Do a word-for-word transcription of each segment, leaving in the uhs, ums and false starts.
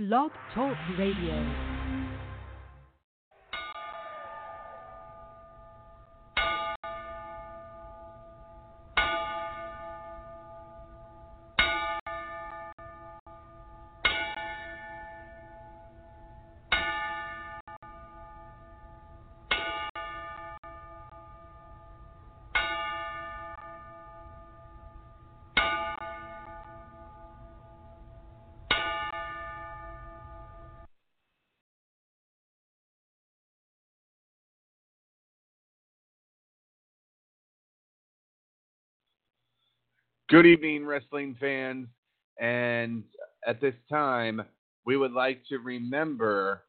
Blog Talk Radio. Good evening, wrestling fans, and at this time, we would like to remember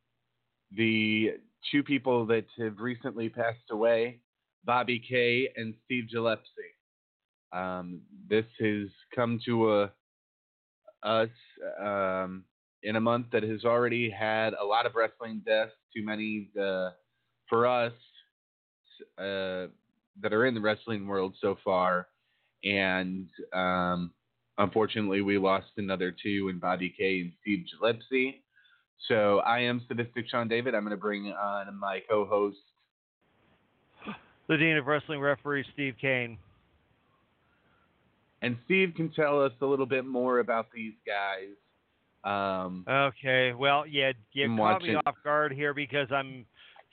the two people that have recently passed away, Bobby Kay and Steve Gillespie. Um, this has come to a, us um, in a month that has already had a lot of wrestling deaths, too many uh, for us uh, that are in the wrestling world so far. And um, unfortunately, we lost another two in Bobby Kay and Steve Gillespie. So I am Sadistic Sean David. I'm going to bring on my co-host, the Dean of Wrestling Referee, Steve Cain. And Steve can tell us a little bit more about these guys. Um, okay. Well, yeah, you caught me off guard here because I'm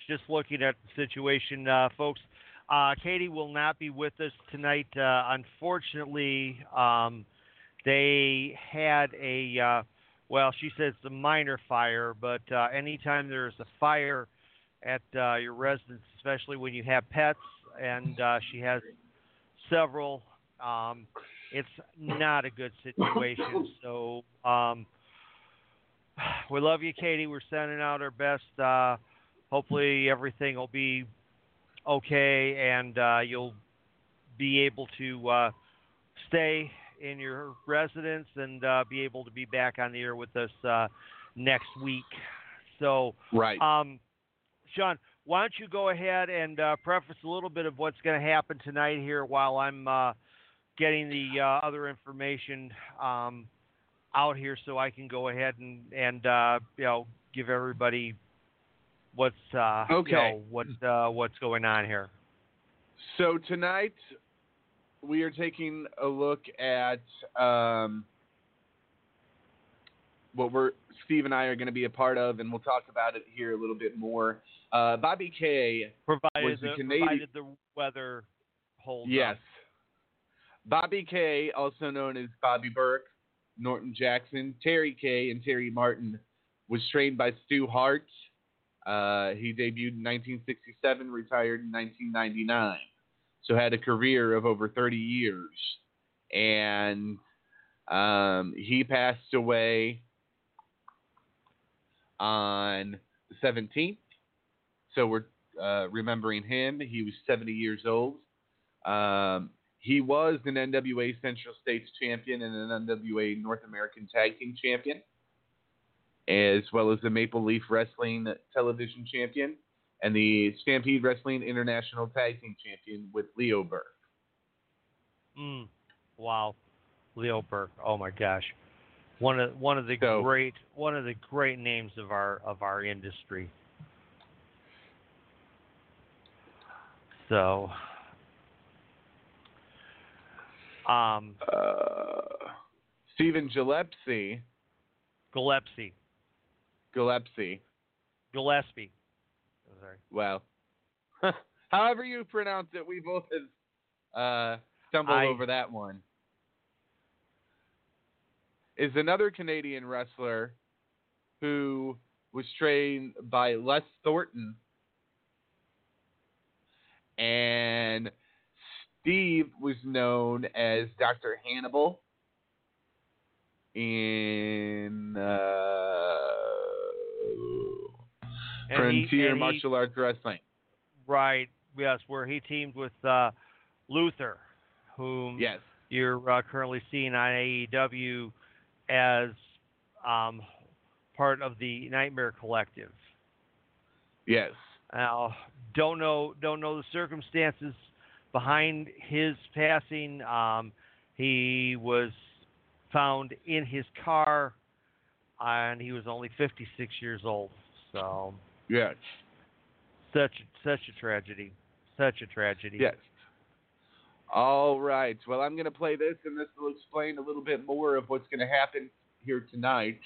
just looking at the situation, uh, folks. Uh, Katie will not be with us tonight. Uh, unfortunately, um, they had a, uh, well, she says it's a minor fire, but uh, anytime there's a fire at uh, your residence, especially when you have pets, and uh, she has several, um, it's not a good situation. So um, we love you, Katie. We're sending out our best. Uh, hopefully everything will be okay, and uh, you'll be able to uh, stay in your residence and uh, be able to be back on the air with us uh, next week. So, right. um, Sean, why don't you go ahead and uh, preface a little bit of what's going to happen tonight here while I'm uh, getting the uh, other information um, out here, so I can go ahead and, and uh, you know, give everybody What's uh, okay. you know, what, uh, what's going on here. So tonight we are taking a look at um, what we're Steve and I are going to be a part of, and we'll talk about it here a little bit more. Uh, Bobby Kay provided, was the, the Canadian... provided the weather hold. Yes. Up. Bobby Kay, also known as Bobby Burke, Norton Jackson, Terry Kay, and Terry Martin, was trained by Stu Hart. Uh, he debuted in nineteen sixty-seven, retired in nineteen ninety-nine, so had a career of over thirty years, and um, he passed away on the seventeenth, so we're uh, remembering him. He was seventy years old. Um, he was an N W A Central States champion and an N W A North American Tag Team champion, as well as the Maple Leaf Wrestling Television Champion and the Stampede Wrestling International Tag Team Champion with Leo Burke. Mm. Wow, Leo Burke! Oh my gosh, one of one of the so, great one of the great names of our of our industry. So, um, uh, Stephen Gillespie. Gillespie. Gillespie. Gillespie. Oh, sorry. Well, however you pronounce it, we both have uh, stumbled I... over that one. Is another Canadian wrestler who was trained by Les Thornton and Steve was known as Doctor Hannibal in uh, Frontier he, Martial he, Arts Wrestling. Right, yes, where he teamed with uh, Luther, whom yes. you're uh, currently seeing on A E W as um, part of the Nightmare Collective. Yes. Now, don't know, don't know the circumstances behind his passing. Um, he was found in his car, and he was only fifty-six years old. So, yes, such such a tragedy, such a tragedy. Yes. All right. Well, I'm going to play this, and this will explain a little bit more of what's going to happen here tonight.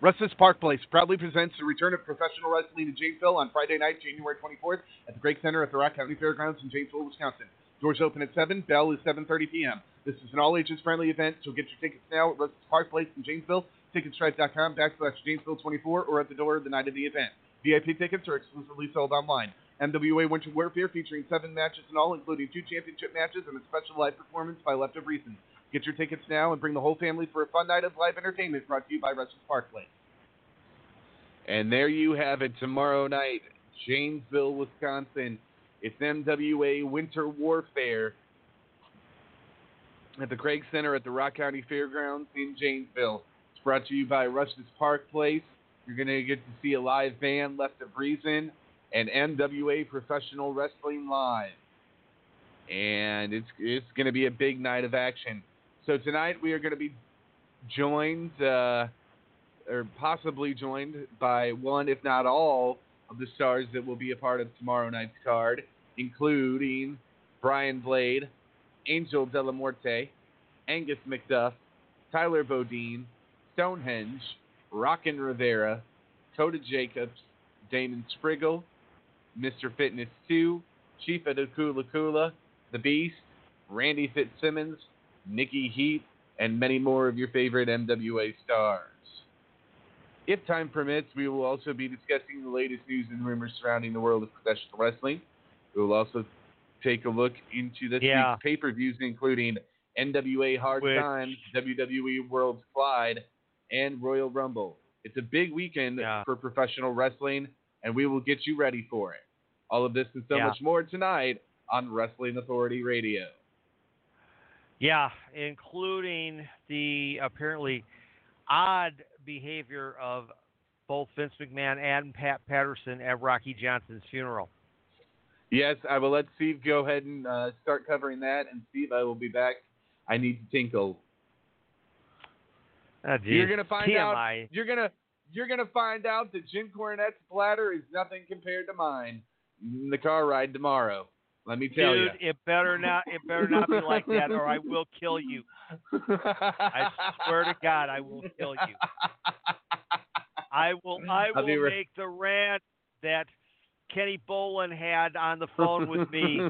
Russell's Park Place proudly presents the return of professional wrestling to Janesville on Friday night, January twenty-fourth, at the Craig Center at the Rock County Fairgrounds in Janesville, Wisconsin. Doors open at seven. Bell is seven thirty p.m. This is an all-ages-friendly event, so get your tickets now at Russell's Park Place in Janesville, ticketstripe.com backslash Janesville24, or at the door the night of the event. V I P tickets are exclusively sold online. M W A Winter Warfare featuring seven matches in all, including two championship matches and a special live performance by Left of Reason. Get your tickets now and bring the whole family for a fun night of live entertainment brought to you by Russell's Park Place. And there you have it. Tomorrow night, Janesville, Wisconsin. It's M W A Winter Warfare at the Craig Center at the Rock County Fairgrounds in Janesville. It's brought to you by Russell's Park Place. You're going to get to see a live band, Left of Reason, and M W A Professional Wrestling Live. And it's it's going to be a big night of action. So tonight we are going to be joined, uh, or possibly joined, by one, if not all, of the stars that will be a part of tomorrow night's card, including Brian Blade, Angel De La Muerte, Angus McDuff, Tyler Bodine, Stonehenge, Rockin' Rivera, Koda Jacobs, Damon Spriggle, Mister Fitness two, Chief Attakullakulla, The Beast, Randy Fitzsimmonz, Nikki Heat, and many more of your favorite M W A stars. If time permits, we will also be discussing the latest news and rumors surrounding the world of professional wrestling. We will also take a look into this yeah. week's pay-per-views, including N W A Hard Which... Times, W W E Worlds Collide, and Royal Rumble. It's a big weekend yeah. for professional wrestling, and we will get you ready for it. All of this and so yeah. much more tonight on Wrestling Authority Radio. Yeah, including the apparently odd behavior of both Vince McMahon and Pat Patterson at Rocky Johnson's funeral. Yes, I will let Steve go ahead and uh, start covering that. And Steve, I will be back. I need to tinkle. Oh, you're gonna find T M I. out. You're gonna you're gonna find out that Jim Cornette's bladder is nothing compared to mine. In the car ride tomorrow. Let me tell you. Dude, it better not it better not be like that or I will kill you. I swear to God I will kill you. I will I will re- make the rant that Kenny Bolin had on the phone with me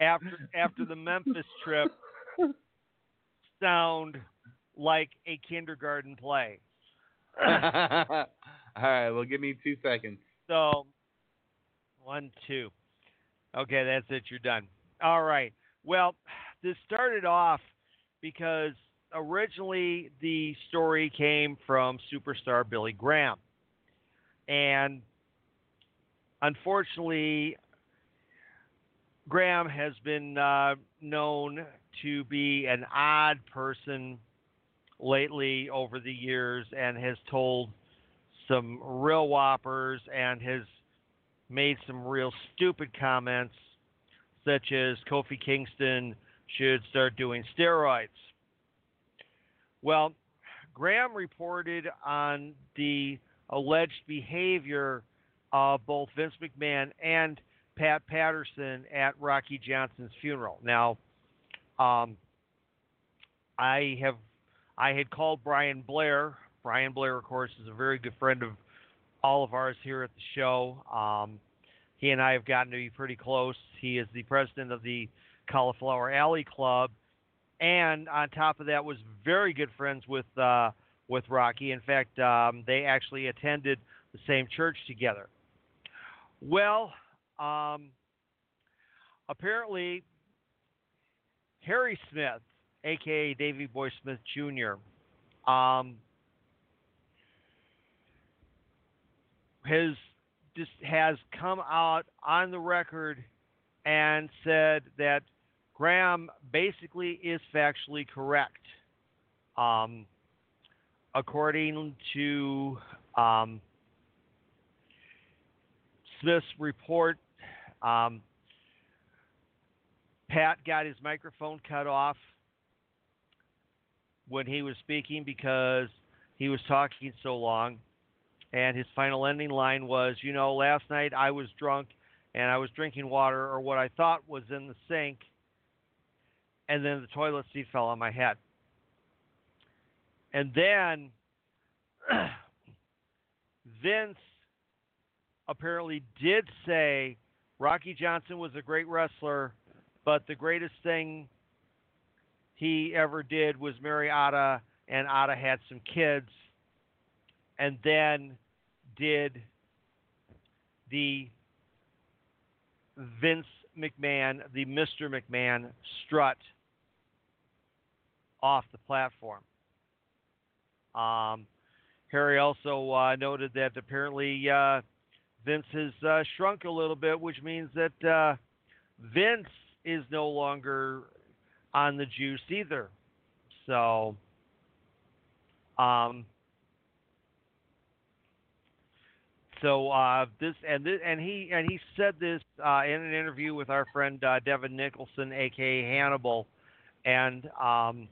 after after the Memphis trip sound like a kindergarten play. All right, well give me two seconds. So One, two. Okay, that's it. You're done. All right. Well, this started off because originally the story came from superstar Billy Graham. And unfortunately, Graham has been uh, known to be an odd person lately over the years and has told some real whoppers and has made some real stupid comments, such as Kofi Kingston should start doing steroids. Well, Graham reported on the alleged behavior of both Vince McMahon and Pat Patterson at Rocky Johnson's funeral. Now, um, I have I had called Brian Blair. Brian Blair, of course, is a very good friend of all of ours here at the show. Um, he and I have gotten to be pretty close. He is the president of the Cauliflower Alley Club, and on top of that, was very good friends with uh, with Rocky. In fact, um, they actually attended the same church together. Well, um, apparently, Harry Smith, a k a. Davey Boy Smith Junior Um, has, just has come out on the record and said that Graham basically is factually correct. Um, according to um, Smith's report, um, Pat got his microphone cut off when he was speaking because he was talking so long. And his final ending line was, you know, last night I was drunk and I was drinking water or what I thought was in the sink. And then the toilet seat fell on my head. And then Vince apparently did say Rocky Johnson was a great wrestler, but the greatest thing he ever did was marry Otta, and Otta had some kids, and then did the Vince McMahon, the Mister McMahon strut off the platform. Um, Harry also uh, noted that apparently uh, Vince has uh, shrunk a little bit, which means that uh, Vince is no longer on the juice either. So, um, so uh, this and this, and he and he said this uh, in an interview with our friend uh, Devin Nicholson, aka Hannibal, and um,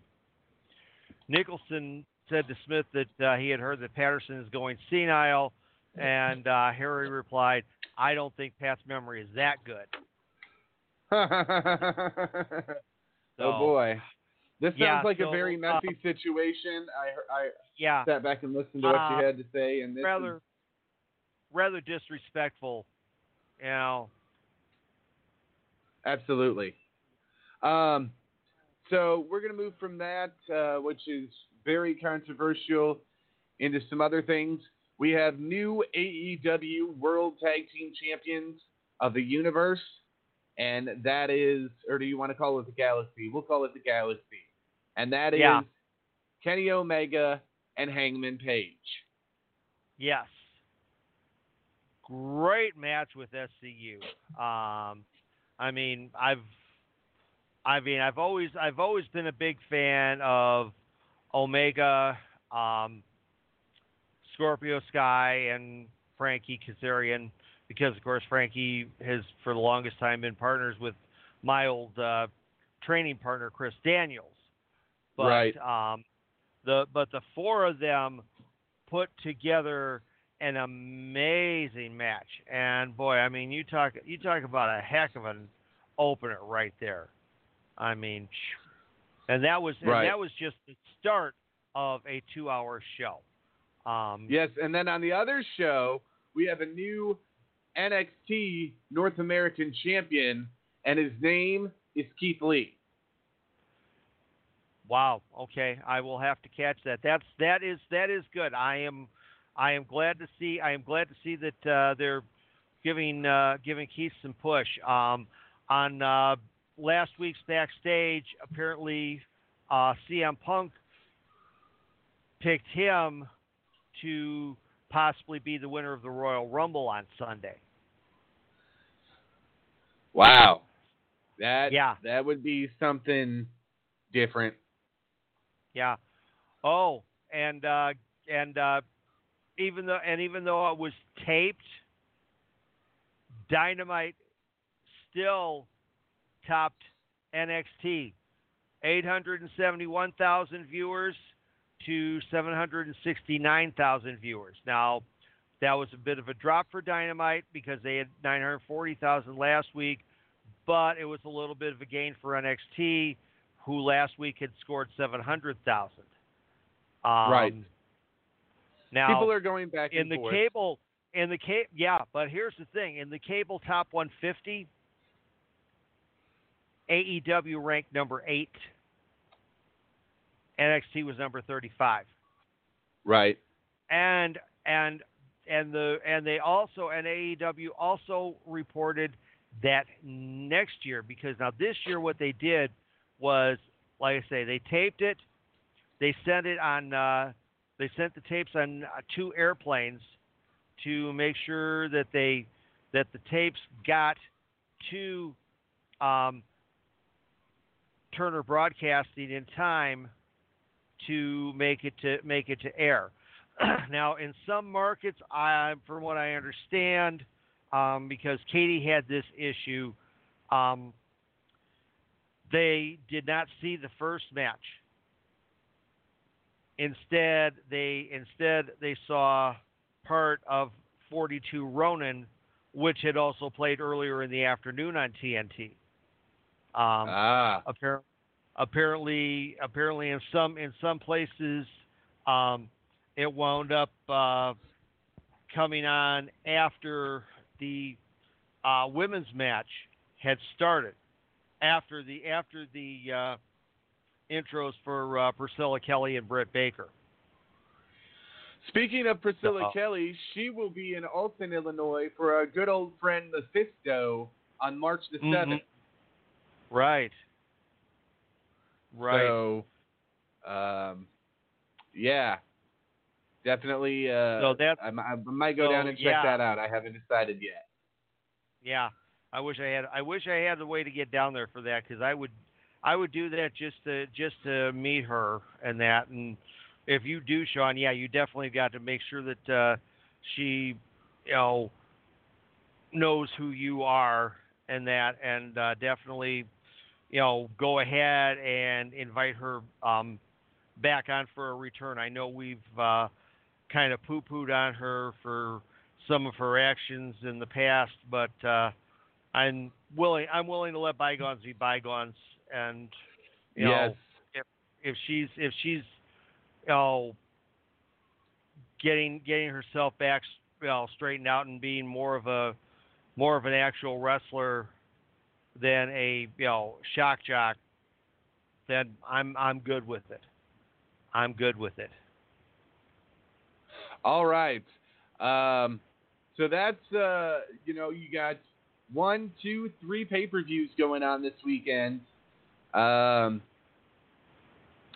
Nicholson said to Smith that uh, he had heard that Patterson is going senile, and uh, Harry replied, "I don't think Pat's memory is that good." So, oh boy, this sounds yeah, like so, a very messy uh, situation. I, I yeah. sat back and listened to what uh, you had to say, and this rather is... rather disrespectful, you know. Absolutely. Um, so we're gonna move from that, uh, which is very controversial, into some other things. We have new A E W World Tag Team Champions of the Universe. And that is, or do you want to call it the Galaxy? We'll call it the Galaxy. And that is yeah. Kenny Omega and Hangman Page. Yes. Great match with S C U. Um, I mean, I've, I mean, I've always, I've always been a big fan of Omega, um, Scorpio Sky, and Frankie Kazarian. Because, of course, Frankie has, for the longest time, been partners with my old uh, training partner, Chris Daniels. But, right. Um, the, but the four of them put together an amazing match. And, boy, I mean, you talk you talk about a heck of an opener right there. I mean, and that was, right. and that was just the start of a two-hour show. Um, yes, and then on the other show, we have a new N X T North American champion, and his name is Keith Lee. Wow. Okay, I will have to catch that. That's that is that is good. I am, I am glad to see. I am glad to see that uh, they're giving uh, giving Keith some push. Um, on uh, last week's Backstage, apparently uh, C M Punk picked him to possibly be the winner of the Royal Rumble on Sunday. Wow. That yeah. that would be something different. Yeah. Oh, and uh, and uh, even though and even though it was taped, Dynamite still topped N X T. eight hundred seventy-one thousand viewers to seven hundred sixty-nine thousand viewers. Now, that was a bit of a drop for Dynamite because they had nine hundred forty thousand last week, but it was a little bit of a gain for N X T, who last week had scored seven hundred thousand. Um, right. Now, people are going back and in the forth. Cable, in the cable, yeah, but here's the thing. In the cable top one fifty, A E W ranked number eight. N X T was number thirty-five. Right. And and and the and they also and A E W also reported that next year, because now this year what they did was, like I say, they taped it. They sent it on. Uh, they sent the tapes on uh, two airplanes to make sure that they that the tapes got to um, Turner Broadcasting in time to make it to make it to air. Now, in some markets, I, from what I understand, um, because Katie had this issue, um, they did not see the first match. Instead, they instead they saw part of forty-two Ronin, which had also played earlier in the afternoon on T N T. Um, ah. Apparently, apparently, apparently, in some in some places, um, it wound up uh, coming on after the uh, women's match had started, after the after the. Uh, Intros for uh, Priscilla Kelly and Britt Baker. Speaking of Priscilla oh. Kelly, she will be in Alton, Illinois for our good old friend Mephisto on March the mm-hmm. seventh. Right. Right. So, um, yeah, definitely. Uh, so that's, I, I might go so, down and check yeah. that out. I haven't decided yet. Yeah, I wish I had. I wish I had the way to get down there for that, because I would. I would do that just to just to meet her and that. And if you do, Sean, yeah, you definitely got to make sure that uh, she, you know, knows who you are and that, and uh, definitely, you know, go ahead and invite her um, back on for a return. I know we've uh, kind of poo-pooed on her for some of her actions in the past, but uh, I'm willing I'm willing to let bygones be bygones. And you yes. know, if if she's if she's you know getting getting herself back, you know, straightened out and being more of a more of an actual wrestler than a you know shock jock, then I'm I'm good with it. I'm good with it. All right. Um, so that's uh, you know you got one, two, three pay-per-views going on this weekend. Um,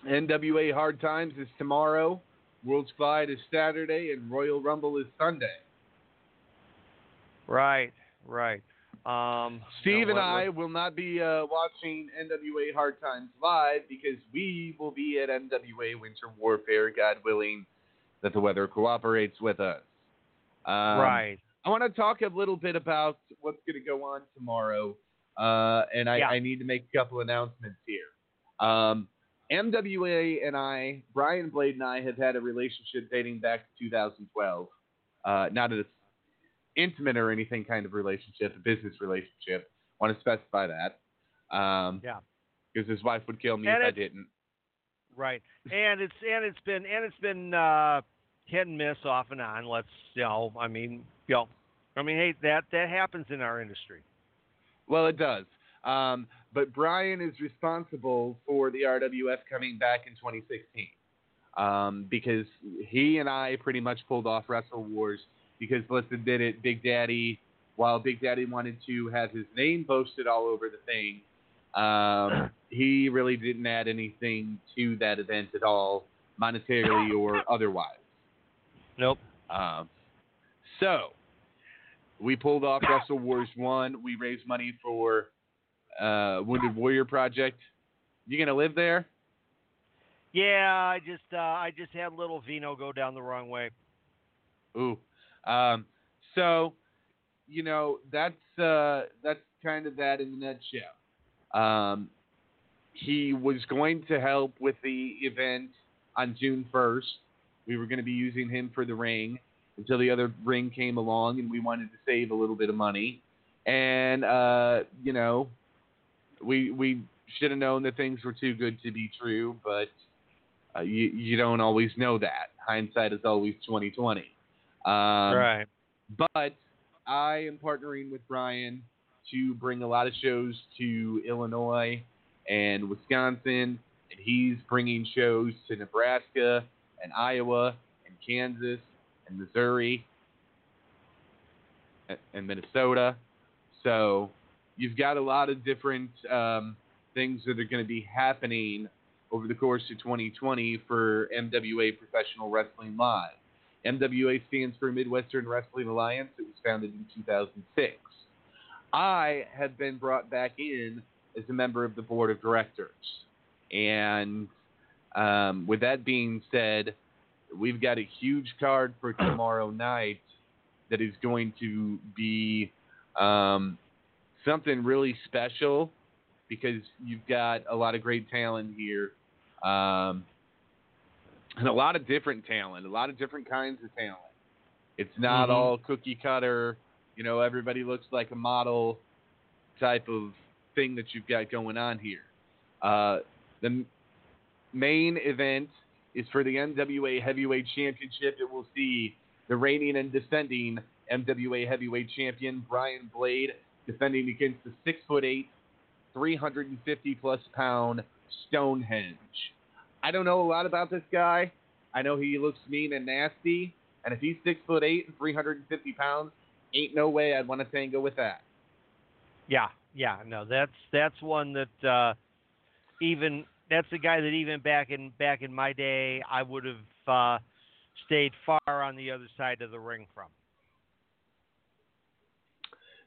N W A Hard Times is tomorrow, World's Collide is Saturday, and Royal Rumble is Sunday. Right, right. Um, Steve no, and I will not be uh, watching N W A Hard Times live because we will be at M W A Winter Warfare, God willing, that the weather cooperates with us. Um, right. I want to talk a little bit about what's going to go on tomorrow. Uh, and I, yeah. I need to make a couple announcements here. Um, M W A and I, Brian Blade and I, have had a relationship dating back to two thousand twelve. Uh, not an intimate or anything kind of relationship, a business relationship. Want to specify that. Um, yeah. Because his wife would kill me and if I didn't. Right. And it's and it's been and it's been uh, hit and miss off and on. Let's you know, I mean, you know, I mean, hey, that that happens in our industry. Well, it does. Um, but Brian is responsible for the R W F coming back in twenty sixteen um, because he and I pretty much pulled off Wrestle Wars because Blizzard did it, Big Daddy, while Big Daddy wanted to have his name posted all over the thing, um, he really didn't add anything to that event at all, monetarily or otherwise. Nope. Um, so... we pulled off Wrestle Wars one. We raised money for uh, Wounded Warrior Project. You gonna live there? Yeah, I just uh, I just had little Vino go down the wrong way. Ooh, um, so you know that's uh, that's kind of that in a nutshell. Um, he was going to help with the event on June first. We were going to be using him for the ring until the other ring came along and we wanted to save a little bit of money. And, uh, you know, we we should have known that things were too good to be true, but uh, you, you don't always know that. Hindsight is always twenty twenty. Um, right. But I am partnering with Brian to bring a lot of shows to Illinois and Wisconsin, and he's bringing shows to Nebraska and Iowa and Kansas, Missouri, and Minnesota. So you've got a lot of different um, things that are going to be happening over the course of twenty twenty for M W A Professional Wrestling Live. M W A stands for Midwestern Wrestling Alliance. It was founded in two thousand six. I have been brought back in as a member of the board of directors. And um, with that being said, we've got a huge card for tomorrow night that is going to be um, something really special because you've got a lot of great talent here. Um, and a lot of different talent, a lot of different kinds of talent. It's not mm-hmm. all cookie cutter, you know, everybody looks like a model type of thing that you've got going on here. Uh, the m- main event is for the M W A Heavyweight Championship. It will see the reigning and defending M W A Heavyweight Champion Brian Blade defending against the six foot eight, three hundred fifty plus pound Stonehenge. I don't know a lot about this guy. I know he looks mean and nasty, and if he's six foot eight and three hundred fifty pounds, ain't no way I'd want to tango with that. Yeah, yeah, no, that's that's one that uh, even that's the guy that even back in back in my day I would have uh, stayed far on the other side of the ring from.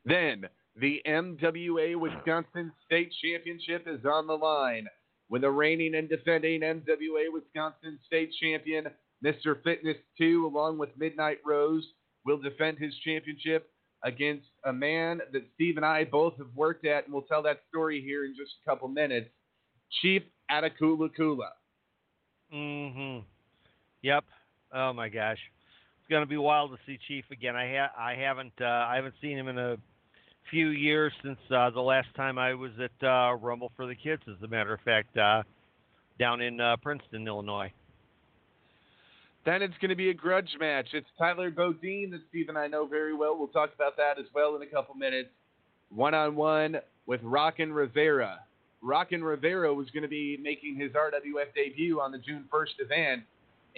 Then the M W A Wisconsin State Championship is on the line when the reigning and defending M W A Wisconsin State Champion Mister Fitness two, along with Midnight Rose, will defend his championship against a man that Steve and I both have worked at, and we'll tell that story here in just a couple minutes, Chief Attakullakulla. Mm-hmm. Yep. Oh, my gosh. It's going to be wild to see Chief again. I ha- I haven't uh, I haven't seen him in a few years since uh, the last time I was at uh, Rumble for the Kids, as a matter of fact, uh, down in uh, Princeton, Illinois. Then it's going to be a grudge match. It's Tyler Bodine that Steve and I know very well. We'll talk about that as well in a couple minutes. One-on-one with Rockin' Rivera. Rockin' Rivera was going to be making his R W F debut on the June first event,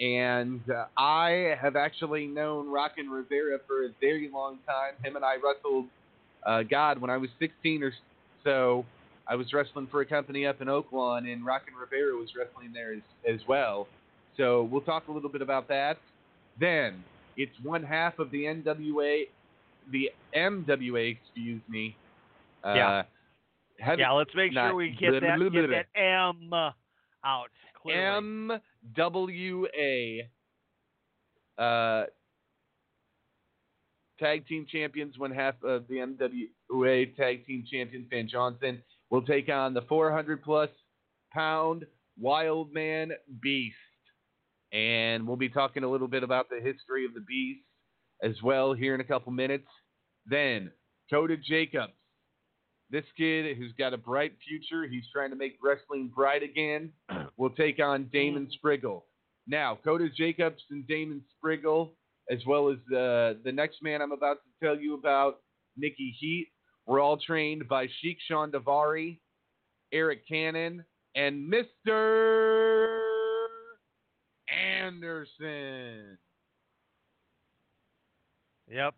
and uh, I have actually known Rockin' Rivera for a very long time. Him and I wrestled, uh, God, when I was sixteen or so, I was wrestling for a company up in Oaklawn, and Rockin' Rivera was wrestling there as, as well. So we'll talk a little bit about that. Then it's one half of the N W A, the M W A, excuse me. Uh, yeah. Heavy, yeah. Let's make sure we get, blah, that, blah, blah, get blah. that M out. Clearly. M W A uh, Tag Team Champions. One half of the M W A Tag Team Champions, Van Johnson, will take on the four hundred plus pound Wild Man Beast. And we'll be talking a little bit about the history of the Beast as well here in a couple minutes. Then, Koda Jacobs. This kid who's got a bright future. He's trying to make wrestling bright again. We'll take on Damon Spriggle. Now, Koda Jacobs and Damon Spriggle, as well as uh, the next man I'm about to tell you about, Nikki Heat, were all trained by Sheik Sean David, Eric Cannon, and Mister Anderson. Yep.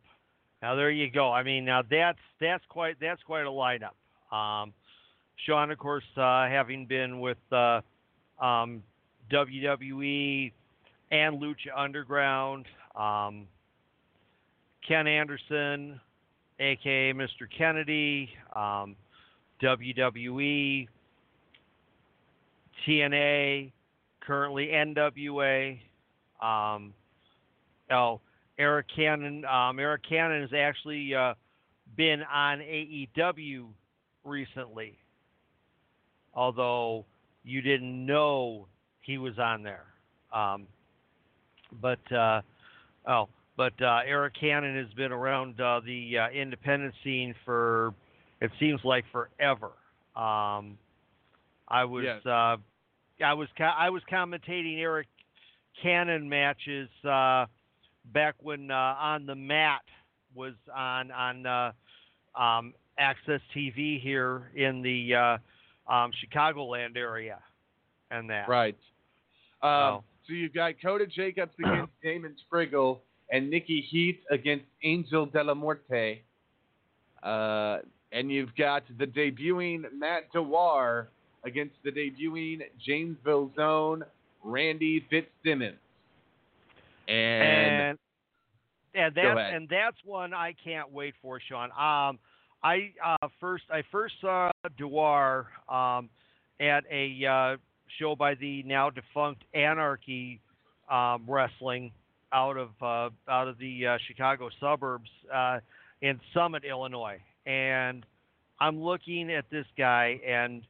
Now there you go. I mean, now that's that's quite that's quite a lineup. Um, Sean, of course, uh, having been with uh, um, W W E and Lucha Underground. Um, Ken Anderson, aka Mister Kennedy, um, W W E, T N A. Currently N W A. Um, oh, Eric Cannon. Um, Eric Cannon has actually uh, been on A E W recently, although you didn't know he was on there. Um, but uh, oh, but uh, Eric Cannon has been around uh, the uh, independent scene for it seems like forever. Um, I was. Yeah. Uh, I was I was commentating Eric Cannon matches uh, back when uh, On the Mat was on on uh, um, Access T V here in the uh, um, Chicagoland area, and that right. Um, oh. So you've got Koda Jacobs against Damon Spriggle and Nikki Heat against Angel De La Muerte, uh, and you've got the debuting Matt Dewar against the debuting Janesville Zone, Randy Fitzsimmonz. And, and, and that's and that's one I can't wait for, Sean. Um, I uh, first I first saw Dewar um, at a uh, show by the now defunct Anarchy um, Wrestling out of uh, out of the uh, Chicago suburbs uh, in Summit, Illinois, and I'm looking at this guy, and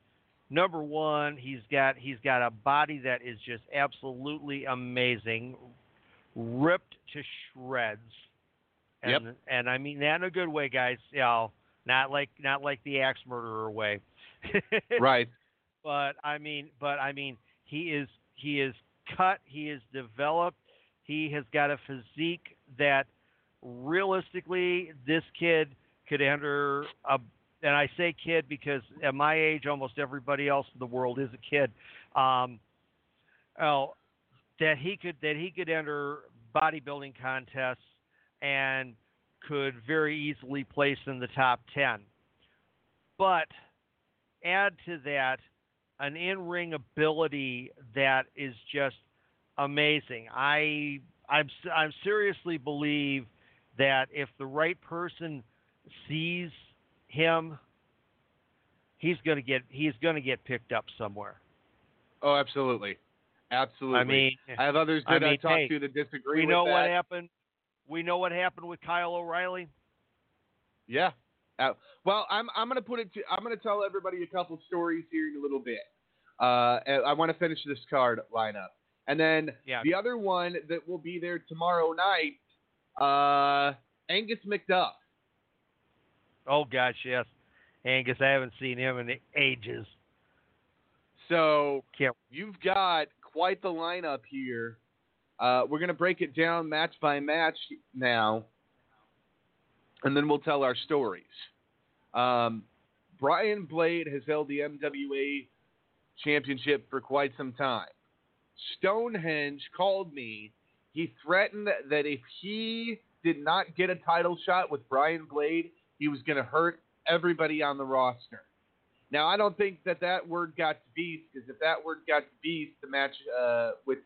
number one, he's got he's got a body that is just absolutely amazing. Ripped to shreds, and yep. and I mean that in a good way, guys. You know, not like not like the axe murderer way, right? But I mean, but I mean, he is he is cut, he is developed, he has got a physique that realistically this kid could enter a. And I say kid because at my age, almost everybody else in the world is a kid. Um, oh. That he could that he could enter bodybuilding contests and could very easily place in the top ten. But add to that an in-ring ability that is just amazing. I I'm I'm seriously believe that if the right person sees him, he's gonna get he's gonna get picked up somewhere. Oh, absolutely. Absolutely. I mean, I have others that I, mean, I talk hey, to that disagree. We know with that. what happened. We know what happened with Kyle O'Reilly. Yeah. Uh, well, I'm I'm going to put it. To, I'm going to tell everybody a couple stories here in a little bit. Uh, I want to finish this card lineup, and then yeah. the other one that will be there tomorrow night, uh, Angus McDuff. Oh gosh, yes, Angus. I haven't seen him in ages. So Can't. you've got. Quite the lineup here. Uh, we're going to break it down match by match now, and then we'll tell our stories. Um, Brian Blade has held the M W A championship for quite some time. Stonehenge called me. He threatened that if he did not get a title shot with Brian Blade, he was going to hurt everybody on the roster. Now, I don't think that that word got to Beast, because if that word got to Beast, the match uh, with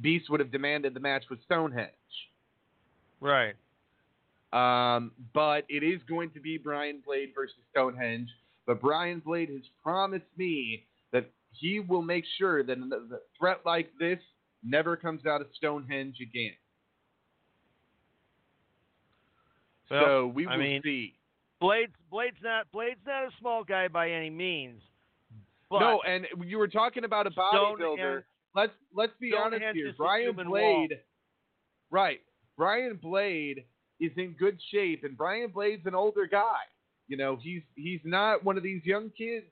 Beast would have demanded the match with Stonehenge. Right. Um, but it is going to be Brian Blade versus Stonehenge. But Brian Blade has promised me that he will make sure that a threat like this never comes out of Stonehenge again. Well, so we will I mean- see. Blade's Blade's not Blade's not a small guy by any means. But no, and you were talking about a bodybuilder. Let's let's be Stone honest here. Brian Blade, wall. right? Brian Blade is in good shape, and Brian Blade's an older guy. You know, he's he's not one of these young kids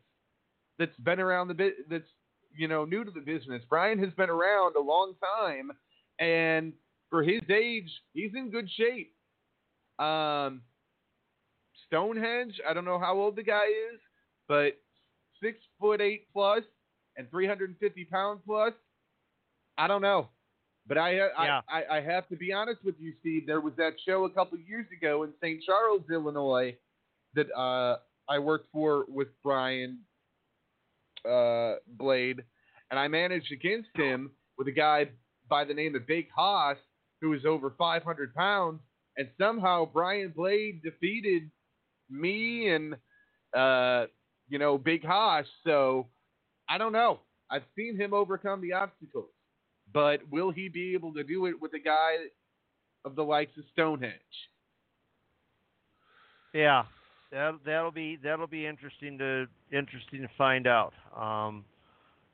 that's been around the bit that's you know new to the business. Brian has been around a long time, and for his age, he's in good shape. Um. Stonehenge, I don't know how old the guy is, but six foot eight plus and three hundred fifty pound plus, I don't know. But I, yeah. I, I, I have to be honest with you, Steve. There was that show a couple years ago in Saint Charles, Illinois, that uh, I worked for with Brian uh, Blade, and I managed against him with a guy by the name of Big Haas, who was over five hundred pounds, and somehow Brian Blade defeated me and, uh, you know, Big Hosh. So I don't know. I've seen him overcome the obstacles, but will he be able to do it with a guy of the likes of Stonehenge? Yeah, that that'll be that'll be interesting to interesting to find out. Um,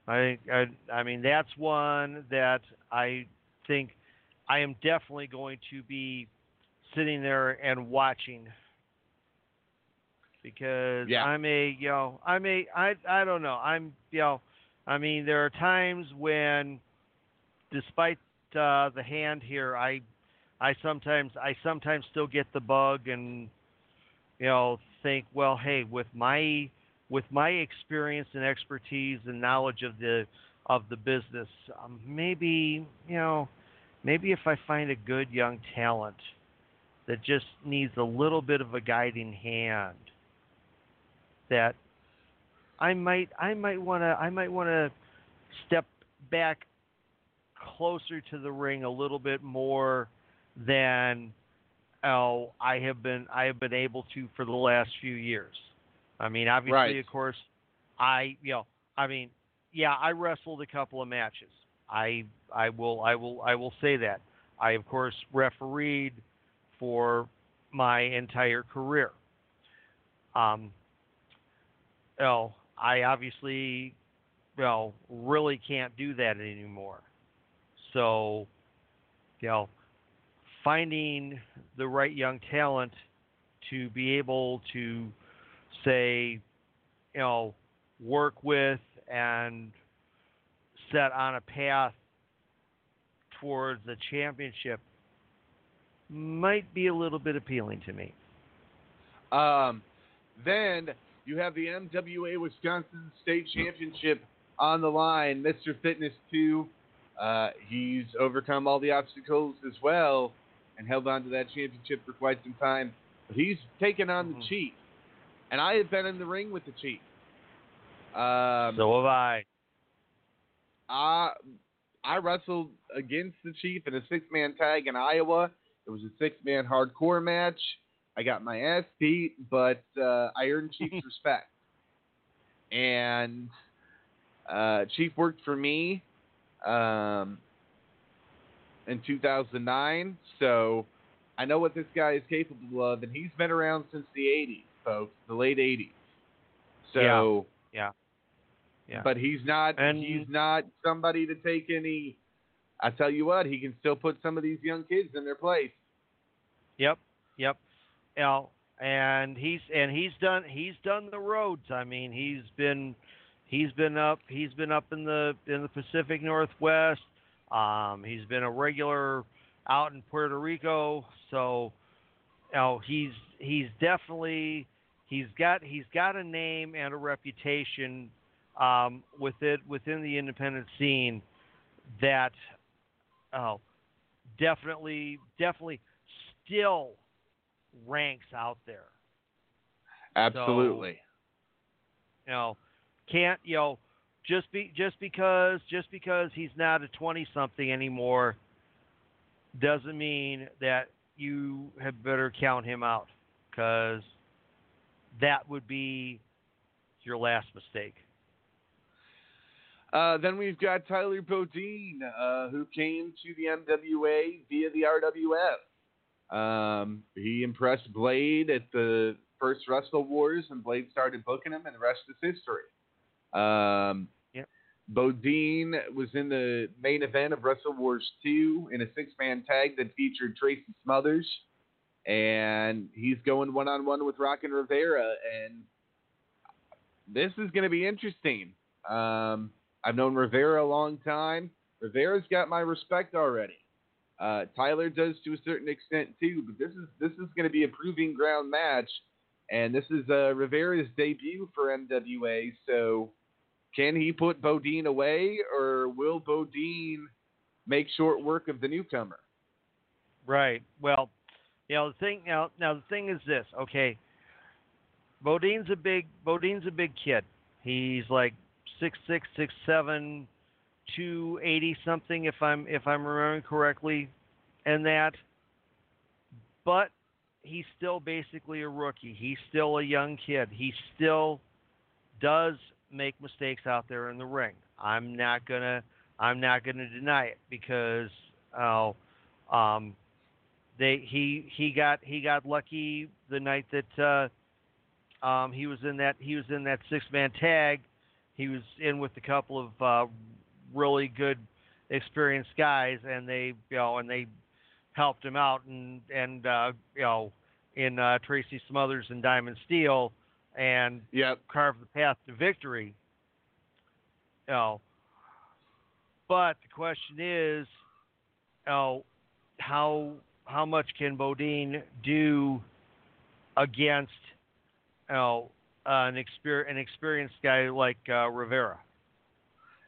I I I mean that's one that I think I am definitely going to be sitting there and watching. Because yeah. I'm a, you know, I'm a, I, I don't know. I'm, you know, I mean, there are times when, despite uh, the hand here, I, I sometimes, I sometimes still get the bug and, you know, think, well, hey, with my, with my experience and expertise and knowledge of the, of the business, um, maybe, you know, maybe if I find a good young talent that just needs a little bit of a guiding hand. That I might I might want to I might want to step back closer to the ring a little bit more than oh, I have been I have been able to for the last few years. I mean, obviously, right. of course, I you know I mean, yeah, I wrestled a couple of matches. I I will I will I will say that I of course refereed for my entire career. Um. You know, I obviously, you know, really can't do that anymore. So, you know, finding the right young talent to be able to, say, you know, work with and set on a path towards the championship might be a little bit appealing to me. Um, then you have the M W A Wisconsin State Championship on the line. Mister Fitness two, uh, he's overcome all the obstacles as well and held on to that championship for quite some time. But he's taken on mm-hmm. the Chief, and I have been in the ring with the Chief. Um, so have I. I. I wrestled against the Chief in a six-man tag in Iowa. It was a six-man hardcore match. I got my ass beat, but uh, I earned Chief's respect. And uh, Chief worked for me um, in two thousand nine, so I know what this guy is capable of, and he's been around since the eighties, folks, the late eighties. So, yeah, yeah, yeah. But he's not, and he's not somebody to take any. I tell you what, he can still put some of these young kids in their place. Yep, yep. You know, and he's and he's done he's done the roads. I mean, he's been he's been up he's been up in the in the Pacific Northwest. Um, he's been a regular out in Puerto Rico. So, you know, he's he's definitely he's got he's got a name and a reputation um, with it within the independent scene that oh, definitely definitely still ranks out there. Absolutely. So, you know, can't you know just be just because just because he's not a twenty-something anymore doesn't mean that you had better count him out, because that would be your last mistake. Uh, then we've got Tyler Bodine, uh, who came to the M W A via the R W F. Um, he impressed Blade at the first Wrestle Wars, and Blade started booking him, and the rest is history. Um, yep. Bodine was in the main event of Wrestle Wars two in a six-man tag that featured Tracy Smothers, and he's going one-on-one with Rockin' Rivera, and this is going to be interesting. Um, I've known Rivera a long time. Rivera's got my respect already. Uh, Tyler does to a certain extent too, but this is this is going to be a proving ground match, and this is uh, Rivera's debut for M W A. So, can he put Bodine away, or will Bodine make short work of the newcomer? Right. Well, you know the thing now. Now the thing is this. Okay, Bodine's a big Bodine's a big kid. He's like six six six seven. two eighty something, if I'm if I'm remembering correctly, and that. But he's still basically a rookie. He's still a young kid. He still does make mistakes out there in the ring. I'm not gonna I'm not gonna deny it, because oh, uh, um, they he he got he got lucky the night that uh, um, he was in that he was in that six man tag. He was in with a couple of Uh, really good, experienced guys, and they, you know, and they helped him out, and and uh, you know, in uh, Tracy Smothers and Diamond Steel, and yep. carved the path to victory. You know, but the question is, you know, how how much can Bodine do against, you know, an exper- an experienced guy like uh, Rivera?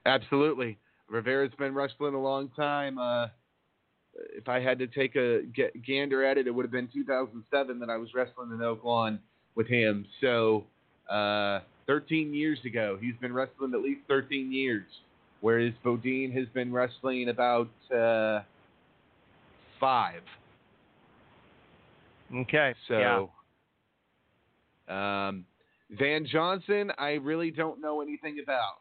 Absolutely. Rivera's been wrestling a long time. Uh, if I had to take a g- gander at it, it would have been two thousand seven that I was wrestling in Oak Lawn with him. So uh, the thirteen years ago. He's been wrestling at least thirteen years, whereas Bodine has been wrestling about uh, five. Okay. So, yeah. um, Van Johnson, I really don't know anything about.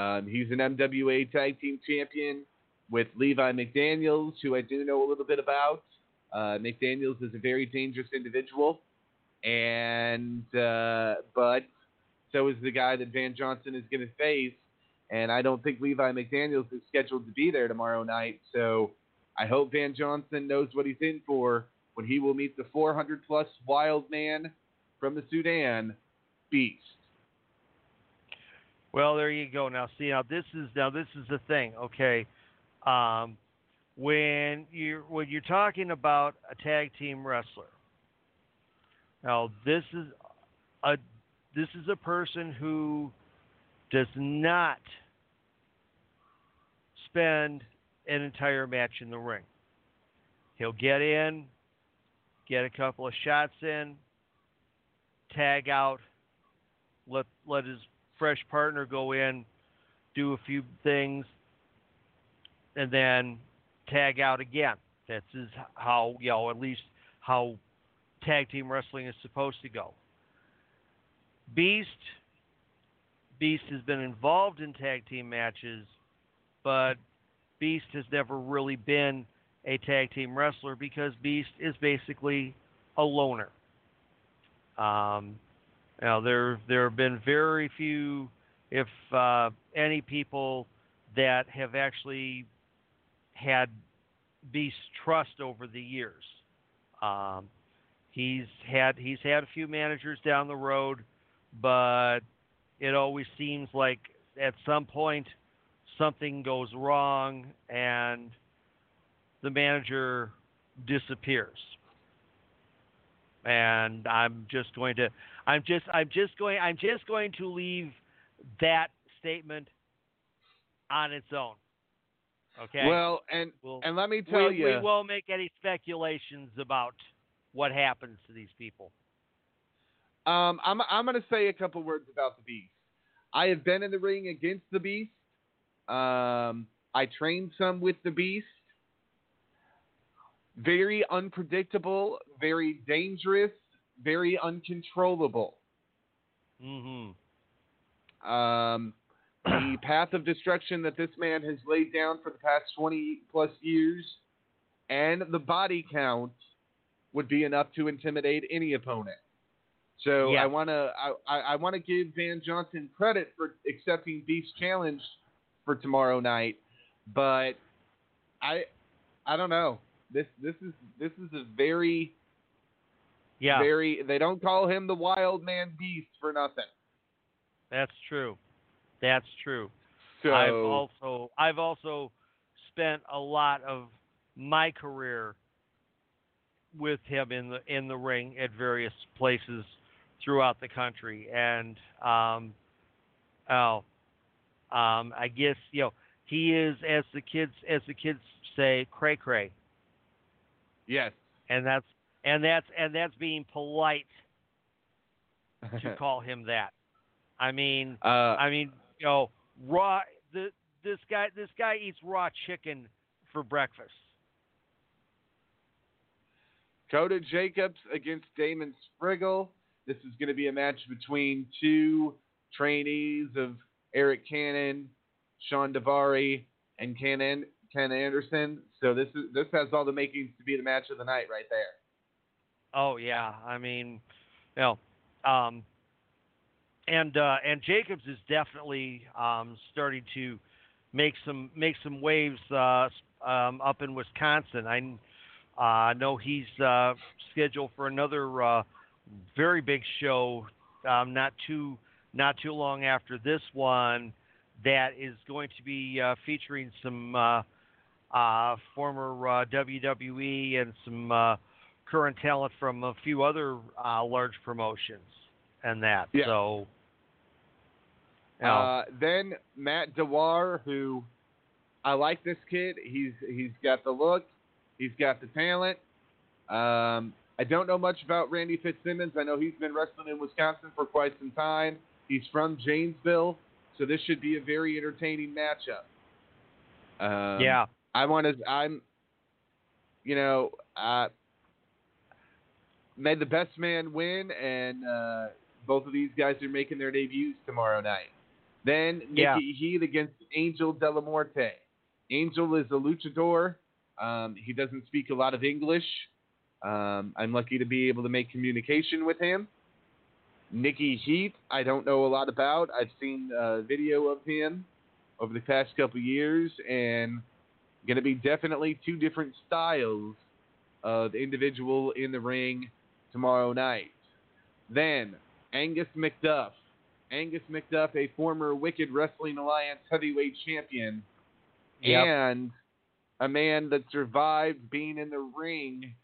Um, he's an M W A Tag Team Champion with Levi McDaniels, who I do know a little bit about. Uh, McDaniels is a very dangerous individual, and uh, but so is the guy that Van Johnson is going to face, and I don't think Levi McDaniels is scheduled to be there tomorrow night, so I hope Van Johnson knows what he's in for when he will meet the four hundred plus wild man from the Sudan, Beast. Well, there you go. Now, see, now this is now this is the thing, okay? Um, when you're when you're talking about a tag team wrestler, now this is a this is a person who does not spend an entire match in the ring. He'll get in, get a couple of shots in, tag out, let let his fresh partner go in, do a few things, and then tag out again. That's is how, you know, at least how tag team wrestling is supposed to go. Beast, Beast has been involved in tag team matches, but Beast has never really been a tag team wrestler because Beast is basically a loner. Um, Now, there there have been very few, if uh, any, people that have actually had Beast trust over the years. Um, he's had he's had a few managers down the road, but it always seems like at some point something goes wrong and the manager disappears. And I'm just going to, I'm just, I'm just going, I'm just going to leave that statement on its own. Okay. Well, and we'll, and let me tell we, you, we won't make any speculations about what happens to these people. Um, I'm I'm going to say a couple words about the Beast. I have been in the ring against the Beast. Um, I trained some with the Beast. Very unpredictable, very dangerous, very uncontrollable. Mm-hmm. Um, the path of destruction that this man has laid down for the past twenty plus years and the body count would be enough to intimidate any opponent. So yeah. I want to I, I want to give Van Johnson credit for accepting Beast's challenge for tomorrow night, but I I don't know. This this is this is a very, yeah. very. They don't call him the Wild Man Beast for nothing. That's true. That's true. So I've also I've also spent a lot of my career with him in the in the ring at various places throughout the country, and um, oh, um, I guess you know he is, as the kids as the kids say, cray cray. Yes, and that's and that's and that's being polite to call him that. I mean, uh, I mean, you know, raw. The, this guy, this guy eats raw chicken for breakfast. Koda Jacobs against Damon Spriggle. This is going to be a match between two trainees of Eric Cannon, Sean Devari, and Cannon. Ken Anderson, so this is this has all the makings to be the match of the night right there. Oh yeah, I mean, you know, um, and uh, and Jacobs is definitely um, starting to make some make some waves uh, um, up in Wisconsin. I uh, know he's uh, scheduled for another uh, very big show um, not too not too long after this one that is going to be uh, featuring some. Uh, Uh, former uh, W W E and some uh, current talent from a few other uh, large promotions and that. Yeah. So, you know. uh, then Matt Dewar, who I like this kid. He's he's got the look, he's got the talent. Um, I don't know much about Randy Fitzsimmonz. I know he's been wrestling in Wisconsin for quite some time. He's from Janesville, so this should be a very entertaining matchup. Um, yeah, I want to. I'm, you know, uh, may the best man win, and uh, both of these guys are making their debuts tomorrow night. Then Nikki yeah. Heat against Angel De La Muerte. Angel is a luchador. Um, he doesn't speak a lot of English. Um, I'm lucky to be able to make communication with him. Nikki Heat, I don't know a lot about. I've seen a video of him over the past couple years, and going to be definitely two different styles of individual in the ring tomorrow night. Then Angus McDuff. Angus McDuff, a former Wicked Wrestling Alliance heavyweight champion, yep. and a man that survived being in the ring